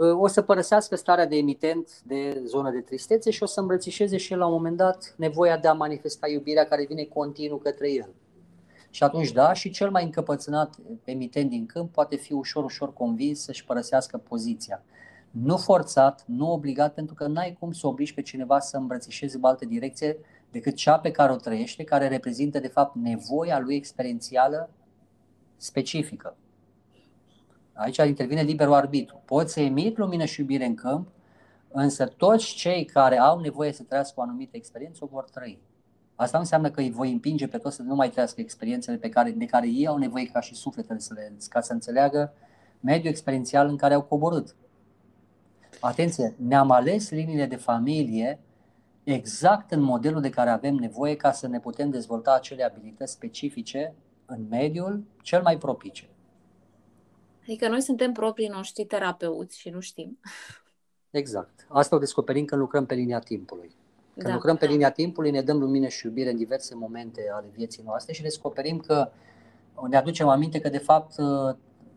o să părăsească starea de emitent de zonă de tristețe și o să îmbrățișeze și el la un moment dat nevoia de a manifesta iubirea care vine continuu către el. Și atunci, da, și cel mai încăpățânat emitent din câmp poate fi ușor, ușor convins să-și părăsească poziția. Nu forțat, nu obligat, pentru că n-ai cum să obligi pe cineva să îmbrățișeze în altă direcție decât cea pe care o trăiește, care reprezintă, de fapt, nevoia lui experiențială specifică. Aici intervine liberul arbitru. Poți să emit lumină și iubire în câmp, însă toți cei care au nevoie să trăiască o anumită experiență o vor trăi. Asta nu înseamnă că îi voi împinge pe toți să nu mai trăiască experiențele de care ei au nevoie ca și sufletele ca să înțeleagă mediul experiențial în care au coborât. Atenție, ne-am ales liniile de familie exact în modelul de care avem nevoie ca să ne putem dezvolta acele abilități specifice în mediul cel mai propice. Adică noi suntem proprii noștri terapeuți și nu știm. Exact. Asta o descoperim când lucrăm pe linia timpului. Când lucrăm pe linia timpului, ne dăm lumină și iubire în diverse momente ale vieții noastre și descoperim că ne aducem aminte că de fapt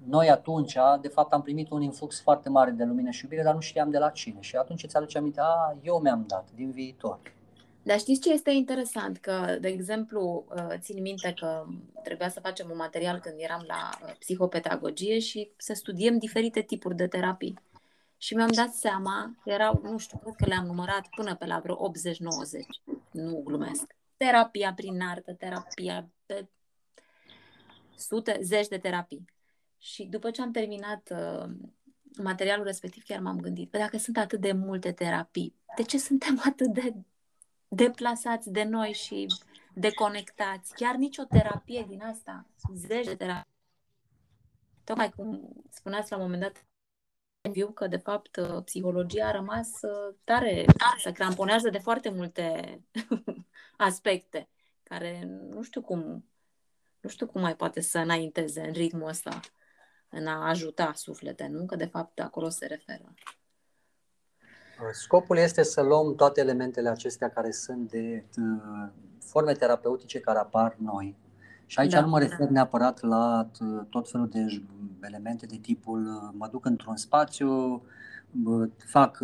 noi atunci, de fapt am primit un influx foarte mare de lumină și iubire, dar nu știam de la cine. Și atunci îți aduce aminte, eu mi-am dat din viitor. Dar știți ce este interesant? Că, de exemplu, țin minte că trebuia să facem un material când eram la psihopedagogie și să studiem diferite tipuri de terapii. Și mi-am dat seama, erau, nu știu, cred că le-am numărat până pe la vreo 80-90, nu glumesc. Terapia prin artă, terapia pe sute, zeci de terapii. Și după ce am terminat materialul respectiv, chiar m-am gândit, dacă sunt atât de multe terapii, de ce suntem atât de deplasați de noi și deconectați? Chiar nicio terapie din asta, zeci de terapii. Tocmai cum spuneați la un moment dat, viu că, de fapt, psihologia a rămas tare, se cramponează de foarte multe aspecte care nu știu cum mai poate să înainteze în ritmul ăsta, în a ajuta suflete, nu? Că de fapt acolo se referă. Scopul este să luăm toate elementele acestea care sunt de forme terapeutice care apar noi. Și aici nu mă refer neapărat la tot felul de elemente de tipul mă duc într-un spațiu, fac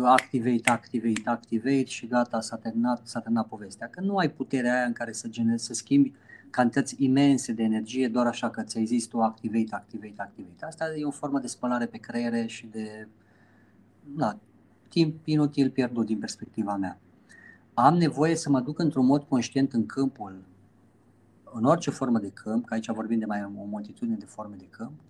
activate și gata, s-a terminat povestea. Că nu ai puterea aia în care să generezi, să schimbi cantități imense de energie doar așa că ți-ai zis tu activate. Asta e o formă de spălare pe creiere și de timp inutil pierdut din perspectiva mea. Am nevoie să mă duc într-un mod conștient în câmpul, în orice formă de câmp, că aici vorbim de mai o multitudine de forme de câmp,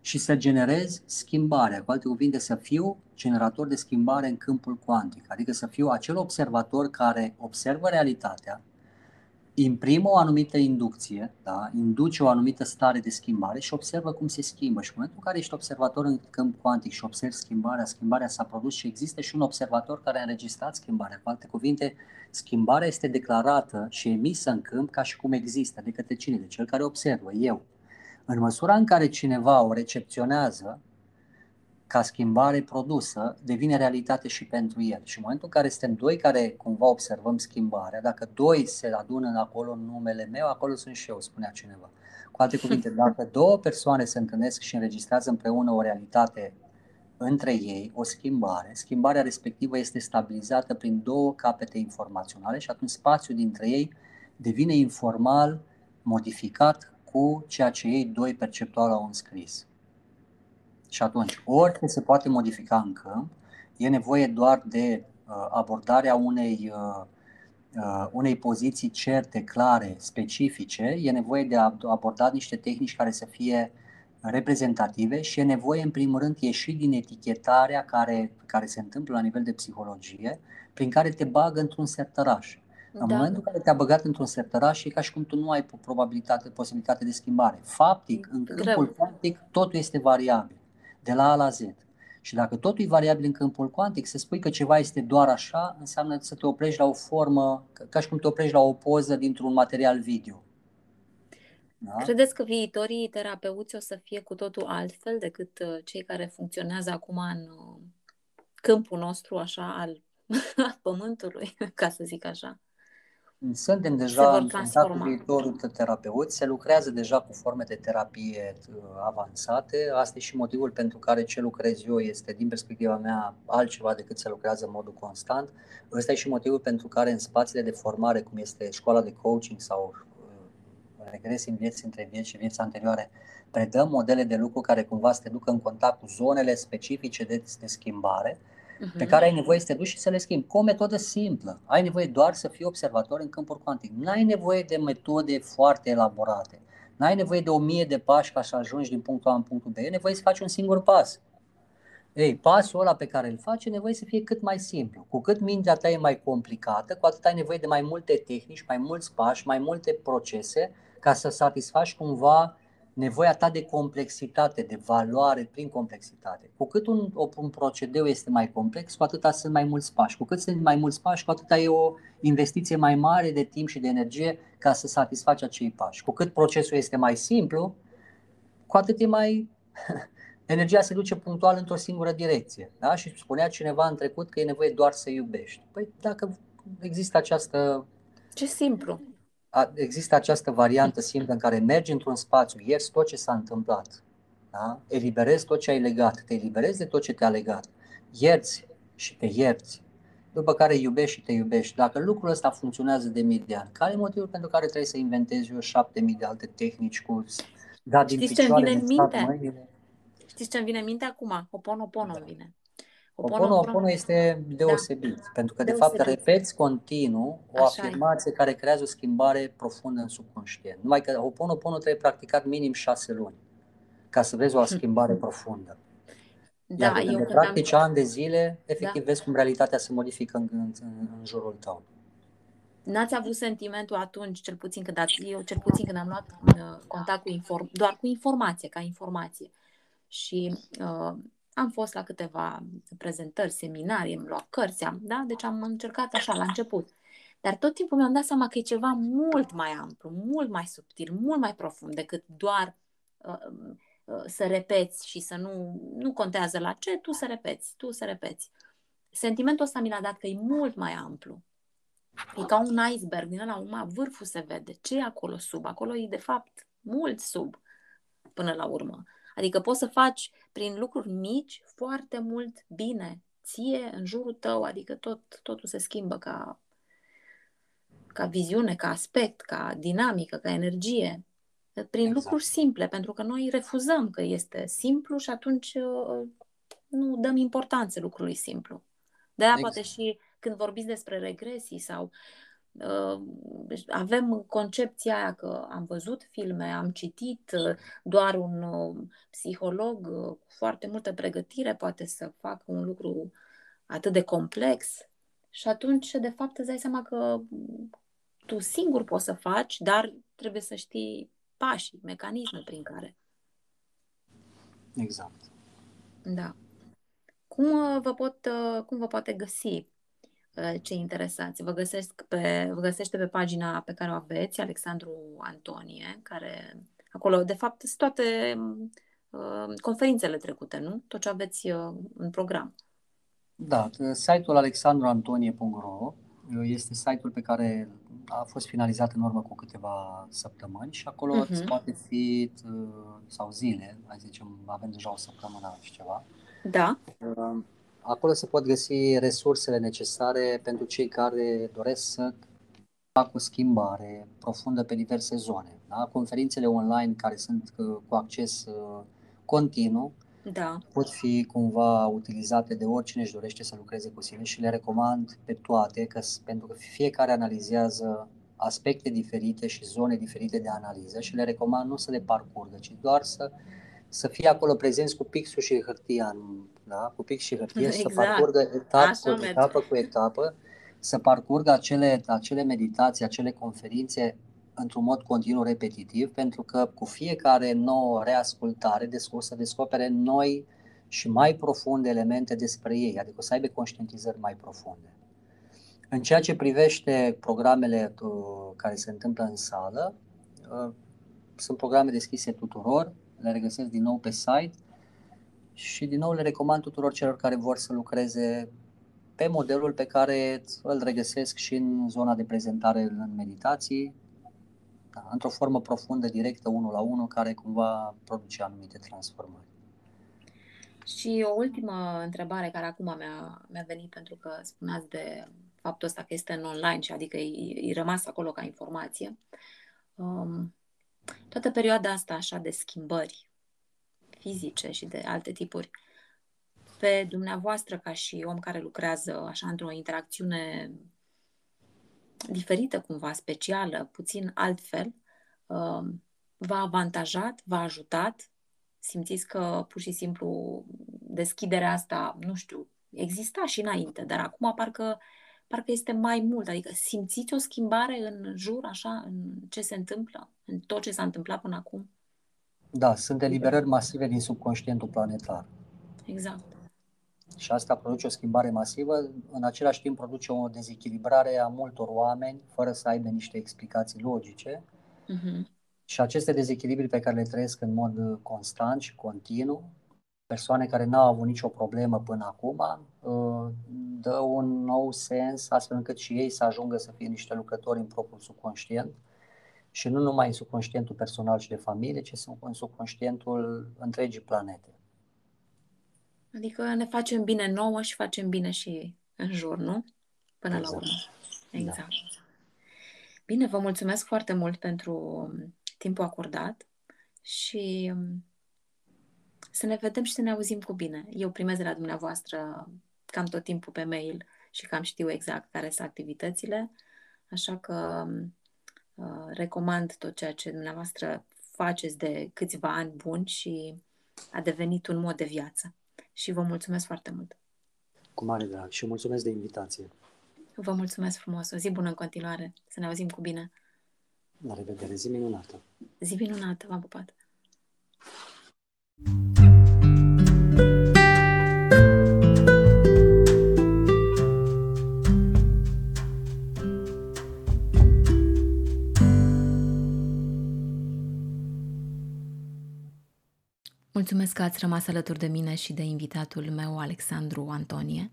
și să generez schimbarea. Cu alte cuvinte, să fiu generator de schimbare în câmpul cuantic, adică să fiu acel observator care observă realitatea, imprimă o anumită inducție, induce o anumită stare de schimbare și observă cum se schimbă. Și în momentul în care ești observator în câmp cuantic și observi schimbarea s-a produs și există și un observator care a înregistrat schimbarea. Cu alte cuvinte, schimbarea este declarată și emisă în câmp ca și cum există, de către cine? De cel care observă, eu. În măsura în care cineva o recepționează ca schimbare produsă, devine realitate și pentru el. Și în momentul în care suntem doi care cumva observăm schimbarea, dacă doi se adună în acolo numele meu, acolo sunt și eu, spunea cineva. Cu alte cuvinte, dacă două persoane se întâlnesc și înregistrează împreună o realitate între ei, o schimbare, schimbarea respectivă este stabilizată prin două capete informaționale și atunci spațiul dintre ei devine informal modificat cu ceea ce ei doi perceptual au înscris. Și atunci, orice se poate modifica în câmp, e nevoie doar de abordarea unei poziții certe, clare, specifice, e nevoie de a aborda niște tehnici care să fie reprezentative și e nevoie, în primul rând, ieși din etichetarea care se întâmplă la nivel de psihologie, prin care te bagă într-un sertăraș. În momentul în care te-a băgat într-un sertăraș, e ca și cum tu nu ai posibilitate de schimbare. Faptic, în câmpul cuantic, totul este variabil, de la A la Z. Și dacă totul e variabil în câmpul cuantic, să spui că ceva este doar așa, înseamnă să te oprești la o formă, ca și cum te oprești la o poză dintr-un material video. Da? Credeți că viitorii terapeuți o să fie cu totul altfel decât cei care funcționează acum în câmpul nostru, așa, al pământului, ca să zic așa? Suntem deja în contactul viitorul terapeuți, se lucrează deja cu forme de terapie avansate. Asta e și motivul pentru care ce lucrez eu este, din perspectiva mea, altceva decât se lucrează în modul constant. Ăsta e și motivul pentru care în spațiile de formare, cum este școala de coaching sau regres în vieți între vieți și vieți anterioare, predăm modele de lucru care cumva să te ducă în contact cu zonele specifice de schimbare, pe care ai nevoie să te duci și să le schimbi, cu o metodă simplă. Ai nevoie doar să fii observator în câmpul cuantic. N-ai nevoie de metode foarte elaborate. N-ai nevoie de 1.000 de pași ca să ajungi din punctul A în punctul B. E nevoie să faci un singur pas. Ei, pasul ăla pe care îl faci e nevoie să fie cât mai simplu. Cu cât mintea ta e mai complicată, cu atât ai nevoie de mai multe tehnici, mai mulți pași, mai multe procese ca să satisfaci cumva nevoia ta de complexitate, de valoare prin complexitate. Cu cât un procedeu este mai complex, cu atâta sunt mai mulți pași. Cu cât sunt mai mulți pași, cu atâta e o investiție mai mare de timp și de energie ca să satisfaci acei pași. Cu cât procesul este mai simplu, cu atât e mai... energia se duce punctual într-o singură direcție. Da? Și spunea cineva în trecut că e nevoie doar să iubești. Păi dacă există această... Ce simplu! Există această variantă simplă în care mergi într-un spațiu, ierți tot ce s-a întâmplat, da? Eliberezi tot ce ai legat, te eliberezi de tot ce te-a legat, ierți și te ierți, după care iubești și te iubești. Dacă lucrul ăsta funcționează de mii de ani, care e motivul pentru care trebuie să inventezi eu 7.000 de alte tehnici cu... Da, din știți ce-mi vine în minte? Știți ce-mi vine în minte acum? Hoponopono îmi vine. Hoponopono este deosebit, pentru că de fapt repeți continuu o afirmație care creează o schimbare profundă în subconștient. Numai că Hoponopono trebuie practicat minim 6 luni ca să vezi o schimbare profundă. Da, iar când practici ani de zile, efectiv vezi cum realitatea se modifică în jurul tău. N-ați avut sentimentul atunci, cel puțin când am luat contact cu doar cu informație, ca informație. Și am fost la câteva prezentări, seminarii, am luat cărți, da? Deci am încercat așa la început. Dar tot timpul mi-am dat seama că e ceva mult mai amplu, mult mai subtil, mult mai profund decât doar să repeți și să nu contează la ce, tu să repeți. Sentimentul ăsta mi l-a dat că e mult mai amplu. E ca un iceberg, din ăla urma, vârful se vede. Ce e acolo sub? Acolo e de fapt mult sub până la urmă. Adică poți să faci prin lucruri mici foarte mult bine ție, în jurul tău, adică totul se schimbă ca viziune, ca aspect, ca dinamică, ca energie, prin lucruri simple, pentru că noi refuzăm că este simplu și atunci nu dăm importanță lucrului simplu. De-aia poate și când vorbiți despre regresii sau avem concepția aia că am văzut filme, am citit, doar un psiholog cu foarte multă pregătire poate să facă un lucru atât de complex și atunci de fapt îți dai seama că tu singur poți să faci, dar trebuie să știi pașii, mecanismul prin care. Exact. Da. Cum vă poate găsi cei interesați? Vă găsește pe pagina pe care o aveți, Alexandru Antonie, care acolo, de fapt, sunt toate conferințele trecute, nu? Tot ce aveți în program. Da, site-ul alexandruantonie.ro este site-ul pe care a fost finalizat în urmă cu câteva săptămâni și acolo îți poate fi, sau zile, hai să zicem, avem deja o săptămână și ceva. Da. Acolo se pot găsi resursele necesare pentru cei care doresc să facă o schimbare profundă pe diverse zone. Da? Conferințele online care sunt cu acces continuu, da, pot fi cumva utilizate de oricine își dorește să lucreze cu sine și le recomand pe toate, pentru că fiecare analizează aspecte diferite și zone diferite de analiză și le recomand nu să le parcurgă, ci doar să fie acolo prezenți cu pixul și hârtia, da? Cu pix și hârtie, exact. Să parcurgă etapă cu etapă, să parcurgă acele meditații, acele conferințe într-un mod continuu repetitiv, pentru că cu fiecare nouă reascultare o să descopere noi și mai profunde elemente despre ei, adică o să aibă conștientizări mai profunde. În ceea ce privește programele care se întâmplă în sală, sunt programe deschise tuturor, le regăsesc din nou pe site și din nou le recomand tuturor celor care vor să lucreze pe modelul pe care îl regăsesc și în zona de prezentare în meditații, da, într-o formă profundă, directă, 1 la 1, care cumva produce anumite transformări. Și o ultimă întrebare care acum mi-a venit, pentru că spuneați de faptul ăsta că este în online și adică e rămas acolo ca informație. Toată perioada asta așa de schimbări fizice și de alte tipuri, pe dumneavoastră ca și om care lucrează așa într-o interacțiune diferită cumva, specială, puțin altfel, v-a avantajat, v-a ajutat? Simțiți că pur și simplu deschiderea asta, nu știu, exista și înainte, dar acum parcă este mai mult, adică simțiți o schimbare în jur, așa, în ce se întâmplă, în tot ce s-a întâmplat până acum? Da, sunt eliberări masive din subconștientul planetar. Exact. Și asta produce o schimbare masivă, în același timp produce o dezechilibrare a multor oameni, fără să aibă niște explicații logice. Uh-huh. Și aceste dezechilibri pe care le trăiesc în mod constant și continuu, persoane care n-au avut nicio problemă până acum, dă un nou sens, astfel încât și ei să ajungă să fie niște lucrători în propriul subconștient și nu numai în subconștientul personal și de familie, ci în subconștientul întregii planete. Adică ne facem bine nouă și facem bine și în jur, nu? Până exact. La urmă. Exact. Da. Bine, vă mulțumesc foarte mult pentru timpul acordat și să ne vedem și să ne auzim cu bine. Eu primez de la dumneavoastră cam tot timpul pe mail și cam știu exact care sunt activitățile, așa că recomand tot ceea ce dumneavoastră faceți de câțiva ani buni și a devenit un mod de viață. Și vă mulțumesc foarte mult. Cu mare drag și mulțumesc de invitație. Vă mulțumesc frumos. O zi bună în continuare. Să ne auzim cu bine. La revedere. Zi minunată. Zi minunată. V-am pupat. mulțumesc că ați rămas alături de mine și de invitatul meu, Alexandru Antonie.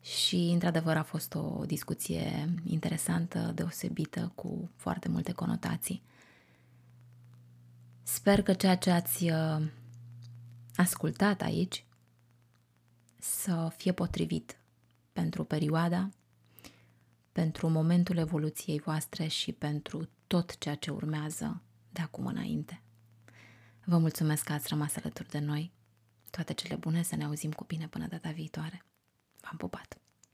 Și, într-adevăr, a fost o discuție interesantă, deosebită, cu foarte multe conotații. Sper că ceea ce ați ascultat aici să fie potrivit pentru perioada, pentru momentul evoluției voastre și pentru tot ceea ce urmează de acum înainte. Vă mulțumesc că ați rămas alături de noi. Toate cele bune, să ne auzim cu bine până data viitoare. V-am pupat!